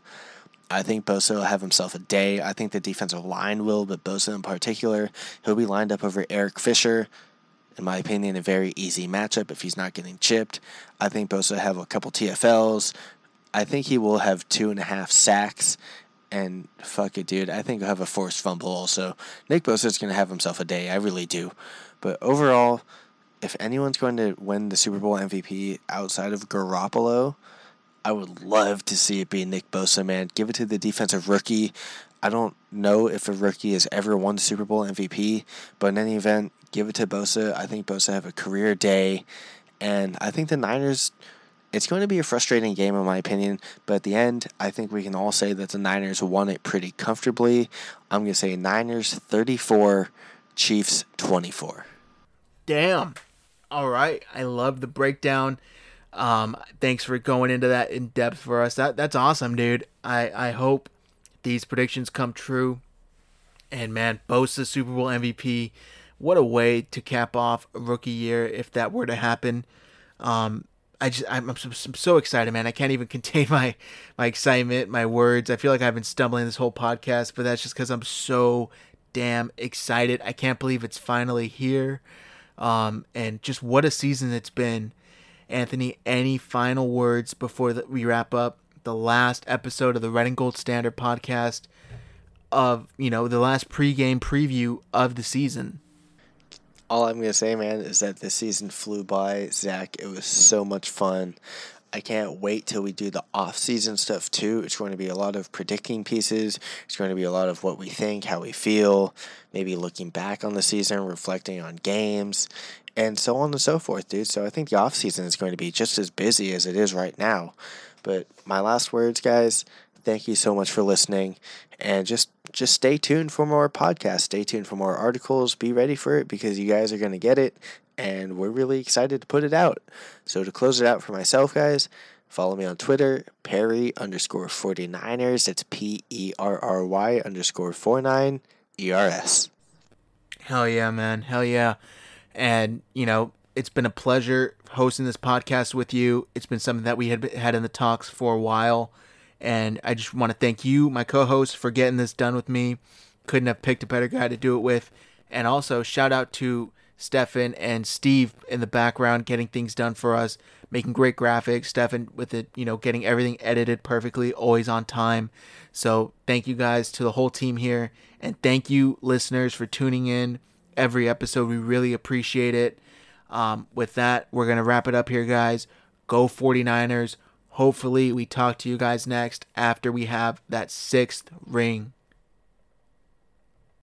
I think Bosa will have himself a day. I think the defensive line will, but Bosa in particular, he'll be lined up over Eric Fisher. In my opinion, a very easy matchup if he's not getting chipped. I think Bosa will have a couple TFLs. I think he will have 2.5 sacks. And fuck it, dude, I think he'll have a forced fumble also. Nick Bosa is going to have himself a day. I really do. But overall, if anyone's going to win the Super Bowl MVP outside of Garoppolo, I would love to see it be Nick Bosa, man. Give it to the defensive rookie. I don't know if a rookie has ever won the Super Bowl MVP, but in any event, give it to Bosa. I think Bosa have a career day, and I think the Niners, it's going to be a frustrating game in my opinion, but at the end, I think we can all say that the Niners won it pretty comfortably. I'm going to say Niners 34, Chiefs 24. Damn. All right. I love the breakdown. Thanks for going into that in depth for us. That's awesome, dude. I hope these predictions come true. And man, Bosa Super Bowl MVP. What a way to cap off a rookie year if that were to happen. I'm so excited, man. I can't even contain my excitement, my words. I feel like I've been stumbling this whole podcast, but that's just because I'm so damn excited. I can't believe it's finally here. And just what a season it's been. Anthony, any final words before we wrap up the last episode of the Red and Gold Standard podcast of, the last pregame preview of the season? All I'm going to say, man, is that this season flew by. Zach, it was so much fun. I can't wait till we do the off-season stuff, too. It's going to be a lot of predicting pieces. It's going to be a lot of what we think, how we feel, maybe looking back on the season, reflecting on games, and so on and so forth, dude. So I think the off-season is going to be just as busy as it is right now. But my last words, guys, thank you so much for listening. And just stay tuned for more podcasts. Stay tuned for more articles. Be ready for it because you guys are going to get it. And we're really excited to put it out. So to close it out for myself, guys, follow me on Twitter, Perry_49ers. That's Perry_49ERS. Hell yeah, man. Hell yeah. And, it's been a pleasure hosting this podcast with you. It's been something that we had in the talks for a while. And I just want to thank you, my co-host, for getting this done with me. Couldn't have picked a better guy to do it with. And also shout out to Stefan and Steve in the background getting things done for us, making great graphics. Stefan with it, getting everything edited perfectly, always on time. So thank you guys to the whole team here, and thank you listeners for tuning in every episode. We really appreciate it. With that, we're gonna wrap it up here, guys. Go 49ers, Hopefully we talk to you guys next after we have that 6th ring.